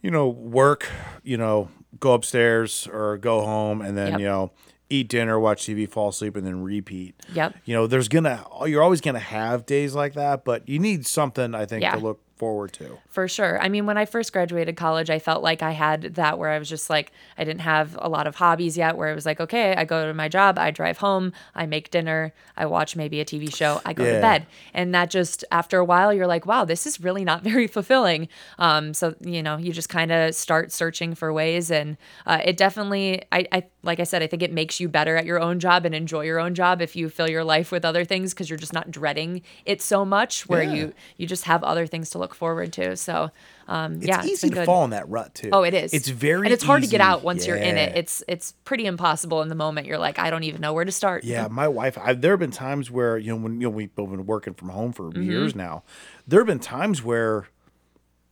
you know, work, you know, go upstairs or go home and then, yep. you know, eat dinner, watch T V, fall asleep, and then repeat. Yep. You know, there's gonna you're always gonna have days like that, but you need something, I think, yeah. to look forward to. For sure. I mean, when I first graduated college, I felt like I had that where I was just like, I didn't have a lot of hobbies yet, where it was like, okay, I go to my job, I drive home, I make dinner, I watch maybe a T V show, I go yeah. to bed. And that just, after a while, you're like, wow, this is really not very fulfilling. Um, so, you know, you just kind of start searching for ways. And uh, it definitely, I, I like I said, I think it makes you better at your own job and enjoy your own job if you fill your life with other things, because you're just not dreading it so much, where yeah. you, you just have other things to look look forward to. So um it's yeah it's easy to fall in that rut too. Oh, it is. It's very and it's hard easy. to get out once yeah. you're in it. It's it's pretty impossible in the moment. You're like, I don't even know where to start. Yeah, my wife, I've, there have been times where, you know, when you know we've been working from home for mm-hmm. years now, there have been times where,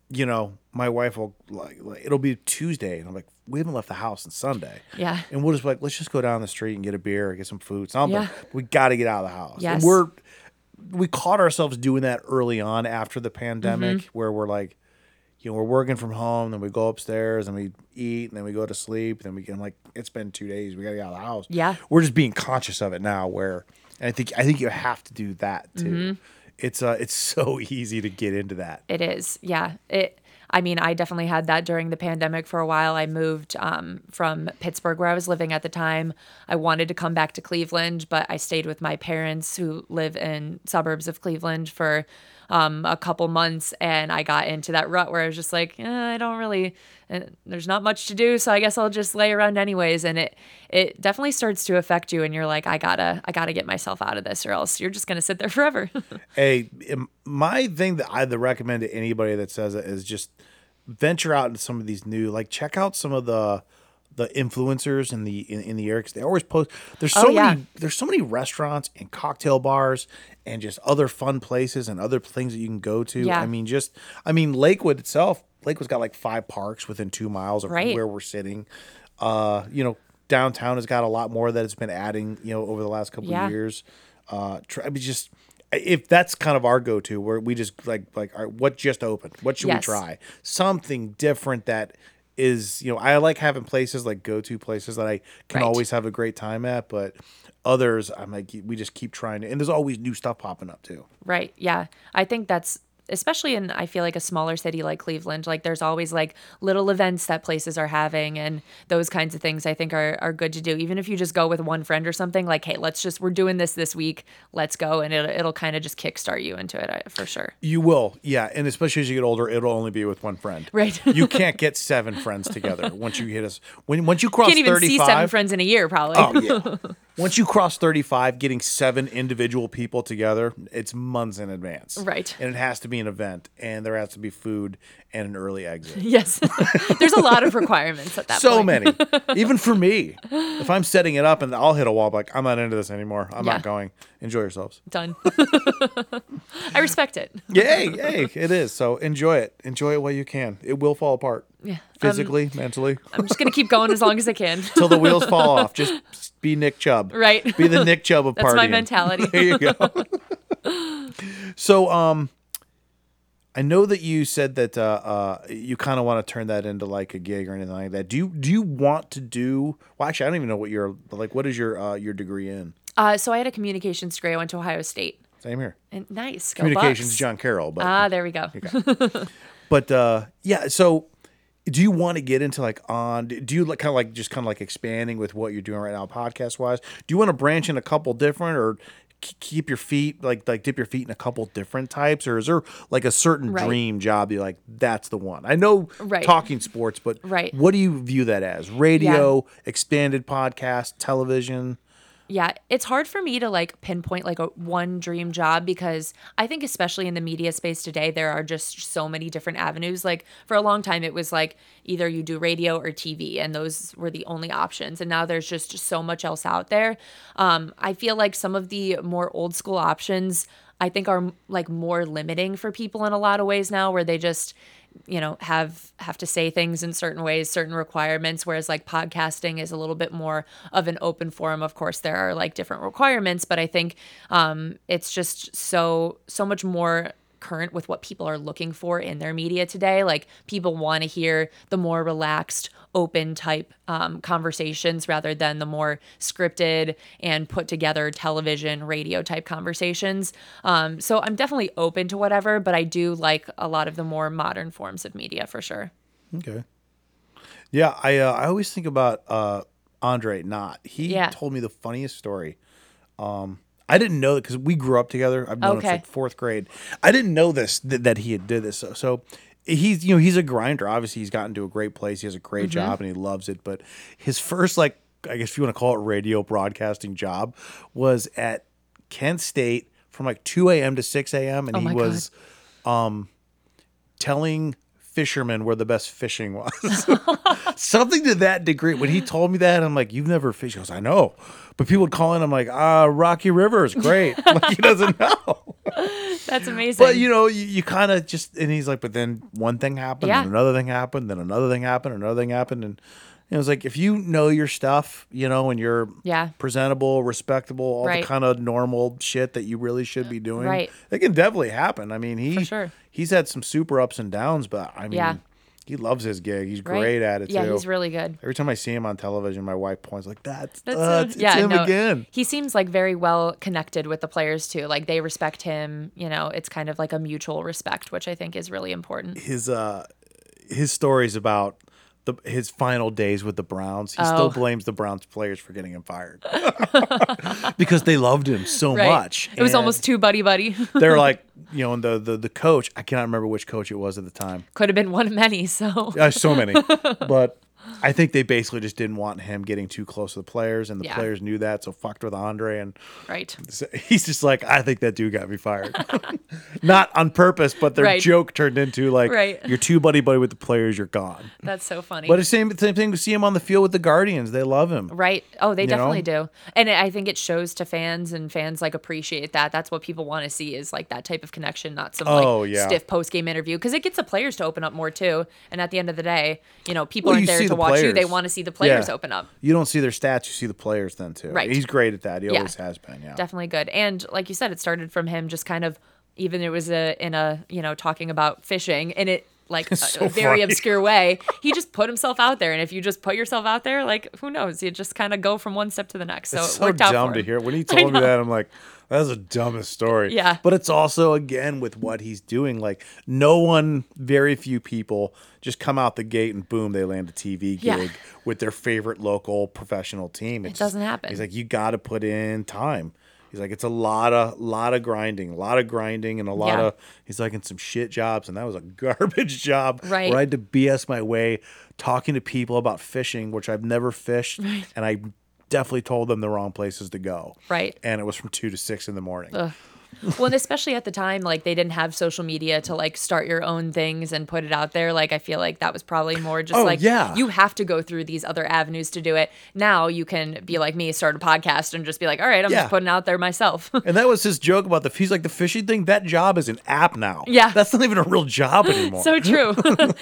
you know, my wife will like, like it'll be Tuesday and I'm like, we haven't left the house on Sunday. Yeah. And we'll just be like, let's just go down the street and get a beer or get some food, something. Yeah. We got to get out of the house. Yes. And we're We caught ourselves doing that early on after the pandemic, mm-hmm. where we're like, you know, we're working from home, then we go upstairs and we eat, and then we go to sleep, and then we can like, it's been two days, we gotta get out of the house. Yeah, we're just being conscious of it now. Where, and I think I think you have to do that too. Mm-hmm. It's uh, it's so easy to get into that. It is, yeah. It. I mean, I definitely had that during the pandemic for a while. I moved um, from Pittsburgh, where I was living at the time. I wanted to come back to Cleveland, but I stayed with my parents who live in suburbs of Cleveland for um, a couple months, and I got into that rut where I was just like, eh, I don't really, eh, there's not much to do, so I guess I'll just lay around anyways. And it it definitely starts to affect you, and you're like, I gotta I gotta get myself out of this, or else you're just gonna sit there forever. Hey, my thing that I'd recommend to anybody that says it is just venture out into some of these new, like check out some of the the influencers in the in, in the area, because they always post. There's so oh, yeah. many there's so many restaurants and cocktail bars and just other fun places and other things that you can go to. Yeah. I mean, just I mean, Lakewood itself, Lakewood's got like five parks within two miles of right. where we're sitting. Uh, you know, downtown has got a lot more that it's been adding, you know, over the last couple yeah. of years. Uh, try, I mean, just if that's kind of our go-to, where we just like like all right, what just opened? What should yes. we try? Something different that is, you know, I like having places like go-to places that I can right. always have a great time at, but others I'm like, we just keep trying to, and there's always new stuff popping up too. Right. Yeah. I think that's, especially in, I feel like, a smaller city like Cleveland, like there's always like little events that places are having, and those kinds of things I think are, are good to do. Even if you just go with one friend or something, like, hey, let's just, we're doing this this week, let's go. And it, it'll kind of just kickstart you into it for sure. You will. Yeah. And especially as you get older, it'll only be with one friend. Right. You can't get seven friends together once you hit us. When, once you cross thirty-five. You can't even thirty-five, see seven friends in a year probably. Oh, yeah. Once you cross thirty-five, getting seven individual people together, it's months in advance. Right. And it has to be an event, and there has to be food and an early exit. Yes. There's a lot of requirements at that so point. So many. Even for me. If I'm setting it up and I'll hit a wall, I'm like, I'm not into this anymore. I'm yeah. not going. Enjoy yourselves. Done. I respect it. Yay. Yay. It is. So enjoy it. Enjoy it while you can. It will fall apart. Yeah. Physically, um, mentally. I'm just going to keep going as long as I can. Till the wheels fall off. Just be Nick Chubb. Right. Be the Nick Chubb of partying. That's my mentality. There you go. So, um, I know that you said that uh, uh, you kind of want to turn that into like a gig or anything like that. Do you do you want to do? Well, actually, I don't even know what your like. What is your uh, your degree in? Uh, so I had a communications degree. I went to Ohio State. Same here. And nice. Go communications, Bucks. John Carroll. But, ah, there we go. Okay. But uh, yeah, so. Do you want to get into like on, do you like kind of like just kind of like expanding with what you're doing right now podcast wise? Do you want to branch in a couple different, or keep your feet like, like dip your feet in a couple different types, or is there like a certain right. dream job? You're like, that's the one. I know right. talking sports, but right. what do you view that as? Radio, yeah. expanded podcast, television? Yeah, it's hard for me to like pinpoint like a one dream job, because I think especially in the media space today, there are just so many different avenues. Like for a long time, it was like either you do radio or T V, and those were the only options. And now there's just so much else out there. Um, I feel like some of the more old school options, I think, are like more limiting for people in a lot of ways now, where they just, you know, have have to say things in certain ways, certain requirements, whereas like podcasting is a little bit more of an open forum. Of course, there are like different requirements, but I think um, it's just so so much more current with what people are looking for in their media today. Like people want to hear the more relaxed, open type um, conversations rather than the more scripted and put together television, radio type conversations. Um, so I'm definitely open to whatever, but I do like a lot of the more modern forms of media for sure. Okay. Yeah, I uh, I always think about uh, Andre Knott. He yeah. told me the funniest story. Um, I didn't know that because we grew up together. I've known okay. him since fourth grade. I didn't know this th- that he had did this. So, so he's you know he's a grinder. Obviously, he's gotten to a great place. He has a great mm-hmm. job and he loves it. But his first, like, I guess if you want to call it radio broadcasting job, was at Kent State from like two a.m. to six a.m. and oh he was um, telling fishermen where the best fishing was. Something to that degree. When he told me that, I'm like, you've never fished. He goes, I know. But people would call in, I'm like, ah, Rocky Rivers, great. Like, he doesn't know. That's amazing. But, you know, you, you kind of just, and he's like, but then one thing happened, yeah. and another thing happened, then another thing happened, another thing happened. And it was like, if you know your stuff, you know, and you're yeah. presentable, respectable, all right. the kind of normal shit that you really should be doing, right. it can definitely happen. I mean, he For sure. he's had some super ups and downs, but I mean, yeah. he loves his gig. He's right. great at it, yeah, too. Yeah, he's really good. Every time I see him on television, my wife points like, that's, that's uh, it's, yeah, it's him no, again. He seems like very well connected with the players, too. Like, they respect him. You know, it's kind of like a mutual respect, which I think is really important. His, uh, his stories about... The, his final days with the Browns, he oh. still blames the Browns players for getting him fired because they loved him so right. much. It was and almost too buddy buddy. They're like, you know, and the, the the coach, I cannot remember which coach it was at the time. Could have been one of many. So uh, so many, but I think they basically just didn't want him getting too close to the players, and the yeah. players knew that, so fucked with Andre. And right, he's just like, I think that dude got me fired, not on purpose, but their right. joke turned into like, right. you're too buddy buddy with the players, you're gone. That's so funny. But it's the same same thing to see him on the field with the Guardians. They love him, right? Oh, they you definitely know? do, and I think it shows to fans, and fans like appreciate that. That's what people want to see, is like that type of connection, not some oh, like yeah. stiff post game interview, because it gets the players to open up more too. And at the end of the day, you know, people well, aren't there. to watch players. you. They want to see the players yeah. open up. You don't see their stats. You see the players then, too. Right. He's great at that. He yeah. always has been. Yeah, definitely good. And like you said, it started from him just kind of, even it was a, in a, you know, talking about fishing and it, like a, so a very funny. obscure way. He just put himself out there. And if you just put yourself out there, like, who knows? You just kind of go from one step to the next. So it's it so worked dumb out for to hear. When he told me that, I'm like, that's the dumbest story. Yeah. But it's also, again, with what he's doing. Like, no one, very few people just come out the gate and boom, they land a T V gig yeah. with their favorite local professional team. It's, it doesn't happen. He's like, you got to put in time. He's like, it's a lot of lot of grinding, a lot of grinding and a lot yeah. of, he's like, in some shit jobs. And that was a garbage job right. where I had to B S my way talking to people about fishing, which I've never fished. Right. And I definitely told them the wrong places to go. Right. And it was from two to six in the morning. Ugh. Well, and especially at the time, like, they didn't have social media to, like, start your own things and put it out there. Like, I feel like that was probably more just, oh, like, yeah. you have to go through these other avenues to do it. Now you can be like me, start a podcast, and just be like, all right, I'm yeah. just putting out there myself. And that was his joke about the, he's like, the fishing thing, that job is an app now. Yeah. That's not even a real job anymore. So true.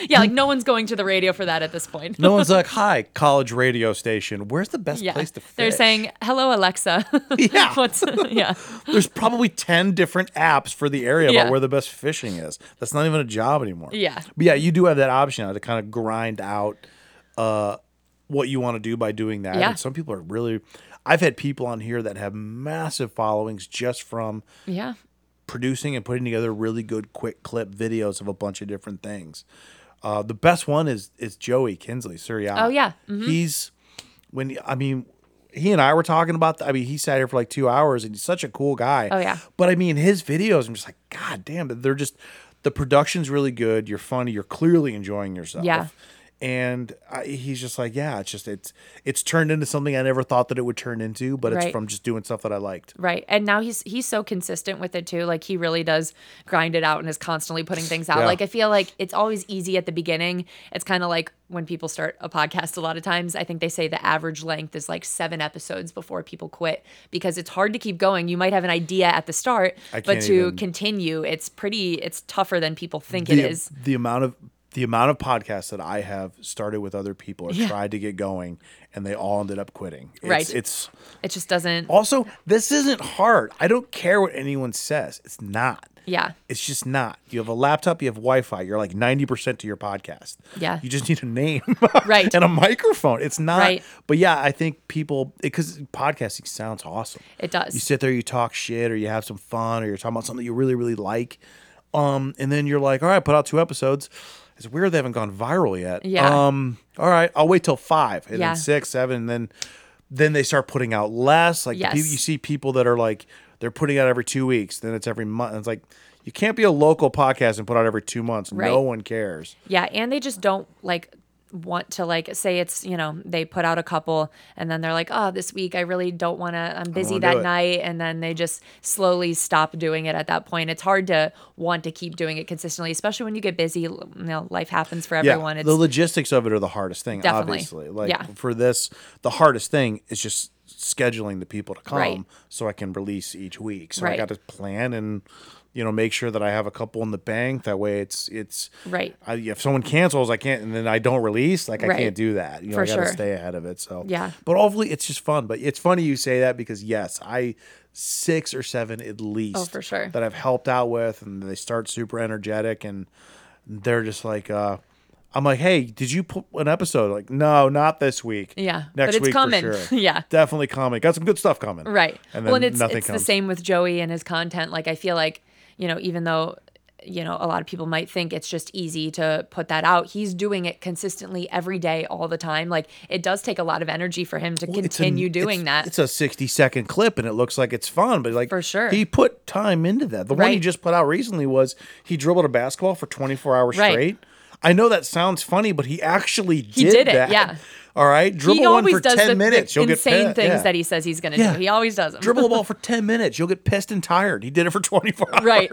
Yeah, like, no one's going to the radio for that at this point. No one's like, hi, college radio station, where's the best yeah. place to fish? They're saying, hello, Alexa. Yeah. What's, yeah. There's probably ten different apps for the area yeah. about where the best fishing is. That's not even a job anymore. Yeah. But yeah, you do have that option now to kind of grind out uh, what you want to do by doing that. Yeah. And some people are really, I've had people on here that have massive followings just from yeah. producing and putting together really good quick clip videos of a bunch of different things. Uh, the best one is is Joey Kinsley Suriano. Oh yeah. Mm-hmm. He's when I mean He and I were talking about, the, I mean, he sat here for like two hours and he's such a cool guy. Oh, yeah. But I mean, his videos, I'm just like, God damn, they're just, the production's really good. You're funny. You're clearly enjoying yourself. Yeah. And I, he's just like, yeah, it's just, it's, it's turned into something I never thought that it would turn into, but right. it's from just doing stuff that I liked. Right. And now he's, he's so consistent with it too. Like, he really does grind it out and is constantly putting things out. Yeah. Like, I feel like it's always easy at the beginning. It's kind of like when people start a podcast a lot of times, I think they say the average length is like seven episodes before people quit because it's hard to keep going. You might have an idea at the start, I but to even, continue, it's pretty, it's tougher than people think the, it is. The amount of, The amount of podcasts that I have started with other people or yeah. tried to get going, and they all ended up quitting. It's, right. It's It just doesn't. Also, this isn't hard. I don't care what anyone says. It's not. Yeah. It's just not. You have a laptop. You have Wi-Fi. You're like ninety percent to your podcast. Yeah. You just need a name. Right. And a microphone. It's not. Right. But yeah, I think people, because podcasting sounds awesome. It does. You sit there, you talk shit, or you have some fun, or you're talking about something you really, really like. Um, and then you're like, all right, put out two episodes. It's weird they haven't gone viral yet. Yeah. Um, all right, I'll wait till five and yeah. then six, seven, and then then they start putting out less. Like yes. the people, you see people that are like they're putting out every two weeks, then it's every month. And it's like you can't be a local podcast and put out every two months. Right. No one cares. Yeah, and they just don't like want to like say it's, you know, they put out a couple and then they're like, oh, this week I really don't want to, I'm busy that night, and then they just slowly stop doing it at that point. It's hard to want to keep doing it consistently, especially when you get busy. You know, life happens for everyone. Yeah, it's, the logistics of it are the hardest thing, definitely. Obviously. Like yeah. for this, the hardest thing is just scheduling the people to come right. so I can release each week. So right. I got to plan and, you know, make sure that I have a couple in the bank. That way it's, it's right. I, if someone cancels, I can't, and then I don't release, like right. I can't do that. You know, for I got to sure. stay ahead of it. So yeah. But hopefully it's just fun. But it's funny you say that because yes, I six or seven at least oh, for sure. that I've helped out with, and they start super energetic and they're just like, uh, I'm like, hey, did you put an episode? Like, no, not this week. Yeah. Next but it's week coming. For sure. Yeah. Definitely coming. Got some good stuff coming. Right. And then well, and it's, nothing it's comes. The same with Joey and his content. Like, I feel like, you know, even though, you know, a lot of people might think it's just easy to put that out, he's doing it consistently every day, all the time. Like, it does take a lot of energy for him to well, continue it's a, doing it's, that. It's a sixty second clip and it looks like it's fun, but like, for sure. he put time into that. The right. one he just put out recently was he dribbled a basketball for twenty-four hours right. straight. I know that sounds funny, but he actually did, he did it, that. Yeah. All right, dribble one for ten the, minutes. You'll get pissed. Insane things yeah. that he says he's going to yeah. do. He always does them. Dribble the ball for ten minutes. You'll get pissed and tired. He did it for twenty-four hours. Right.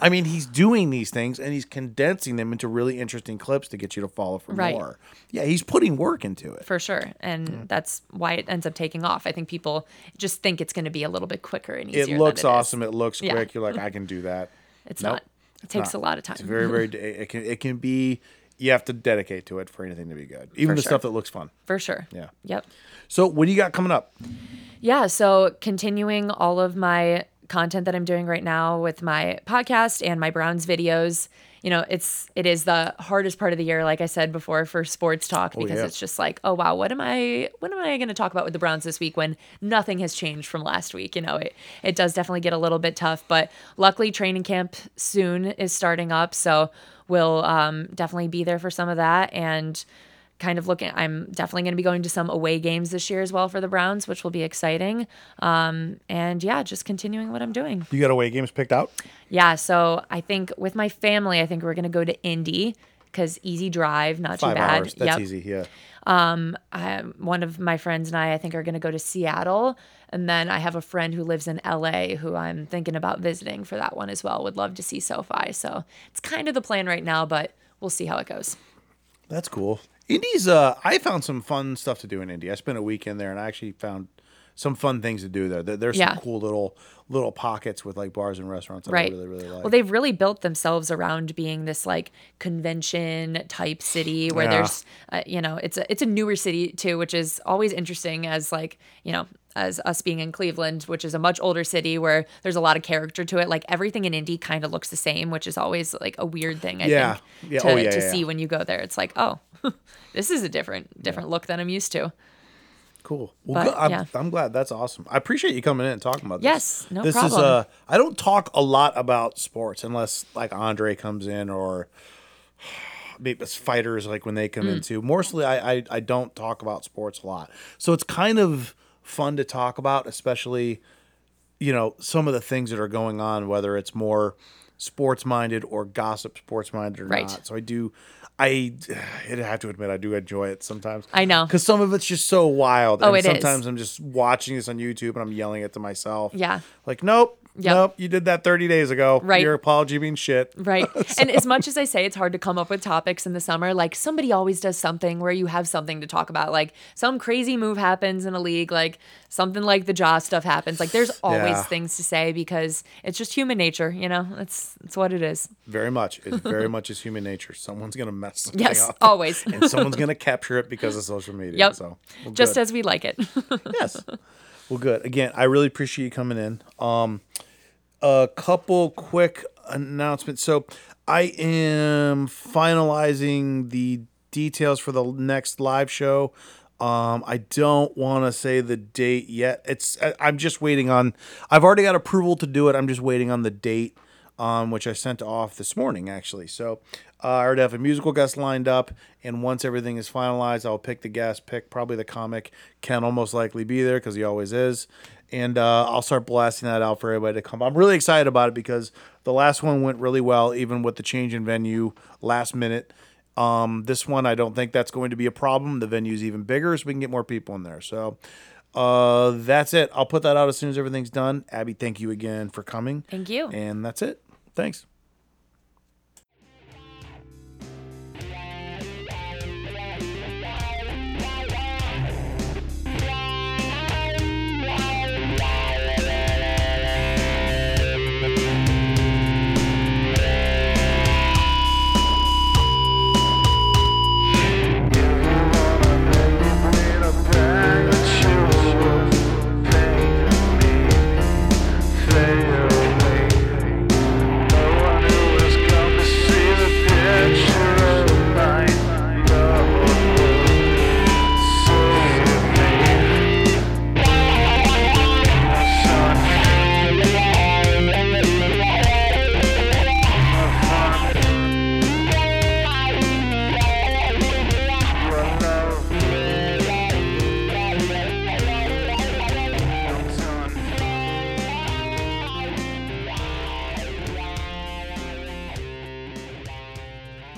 I mean, he's doing these things and he's condensing them into really interesting clips to get you to follow for right. more. Yeah, he's putting work into it for sure, and mm. that's why it ends up taking off. I think people just think it's going to be a little bit quicker and easier. It looks than it awesome. Is. It looks yeah. quick. You're like, I can do that. It's nope. not. It takes not, a lot of time. It's very, very. It can. It can be you have to dedicate to it for anything to be good. Even for the sure. stuff that looks fun. For sure. Yeah. Yep. So what do you got coming up? Yeah. So continuing all of my content that I'm doing right now with my podcast and my Browns videos. You know, it's it is the hardest part of the year, like I said before, for sports talk, because oh, yeah. it's just like, oh wow, what am I what am I going to talk about with the Browns this week when nothing has changed from last week? You know, it it does definitely get a little bit tough, but luckily training camp soon is starting up, so we'll um, definitely be there for some of that, and kind of looking, I'm definitely going to be going to some away games this year as well for the Browns, which will be exciting. Um, and yeah, just continuing what I'm doing. You got away games picked out? Yeah. So I think with my family, I think we're going to go to Indy because easy drive, not Five too bad. Hours. That's yep. easy. Yeah. Um, I, one of my friends and I, I think are going to go to Seattle. And then I have a friend who lives in L A who I'm thinking about visiting for that one as well. Would love to see SoFi. So it's kind of the plan right now, but we'll see how it goes. That's cool. Indy's, uh, I found some fun stuff to do in Indy. I spent a weekend there, and I actually found some fun things to do there. There there's yeah. some cool little little pockets with, like, bars and restaurants that right. I really, really like. Well, they've really built themselves around being this, like, convention-type city where yeah. there's, uh, you know, it's a, it's a newer city, too, which is always interesting as, like, you know, as us being in Cleveland, which is a much older city where there's a lot of character to it. Like everything in Indy kind of looks the same, which is always like a weird thing I yeah. think yeah. to, oh, yeah, to yeah, see yeah. when you go there. It's like, oh, this is a different different yeah. look than I'm used to. Cool. Well, but, I'm, yeah. I'm glad. That's awesome. I appreciate you coming in and talking about this. Yes, no this problem. This is uh, I don't talk a lot about sports unless like Andre comes in or maybe it's fighters like when they come mm. in too. Mostly I, I I don't talk about sports a lot. So it's kind of fun to talk about, especially, you know, some of the things that are going on, whether it's more sports minded or gossip sports minded or right. not. So I do, I, I have to admit, I do enjoy it sometimes. I know. Because some of it's just so wild. Oh, and it sometimes is. I'm just watching this on YouTube and I'm yelling it to myself. Yeah. Like, nope. Yep. Nope, you did that thirty days ago. Right. Your apology means shit. Right. So. And as much as I say it's hard to come up with topics in the summer, like somebody always does something where you have something to talk about. Like some crazy move happens in a league, like something like the Jaw stuff happens. Like there's always yeah. things to say because it's just human nature, you know? It's, it's what it is. Very much. It very much is human nature. Someone's going to mess something yes, up. Yes, always. And someone's going to capture it because of social media. Yep. So, well, just good. As we like it. Yes. Well, good. Again, I really appreciate you coming in. Um, A couple quick announcements. So I am finalizing the details for the next live show. Um, I don't want to say the date yet. It's I, I'm just waiting on – I've already got approval to do it. I'm just waiting on the date, um, which I sent off this morning, actually. So uh, I already have a musical guest lined up, and once everything is finalized, I'll pick the guest, pick probably the comic. Ken will most likely be there because he always is. And uh, I'll start blasting that out for everybody to come. I'm really excited about it because the last one went really well, even with the change in venue last minute. Um, this one, I don't think that's going to be a problem. The venue's even bigger, so we can get more people in there. So uh, that's it. I'll put that out as soon as everything's done. Abby, thank you again for coming. Thank you. And that's it. Thanks.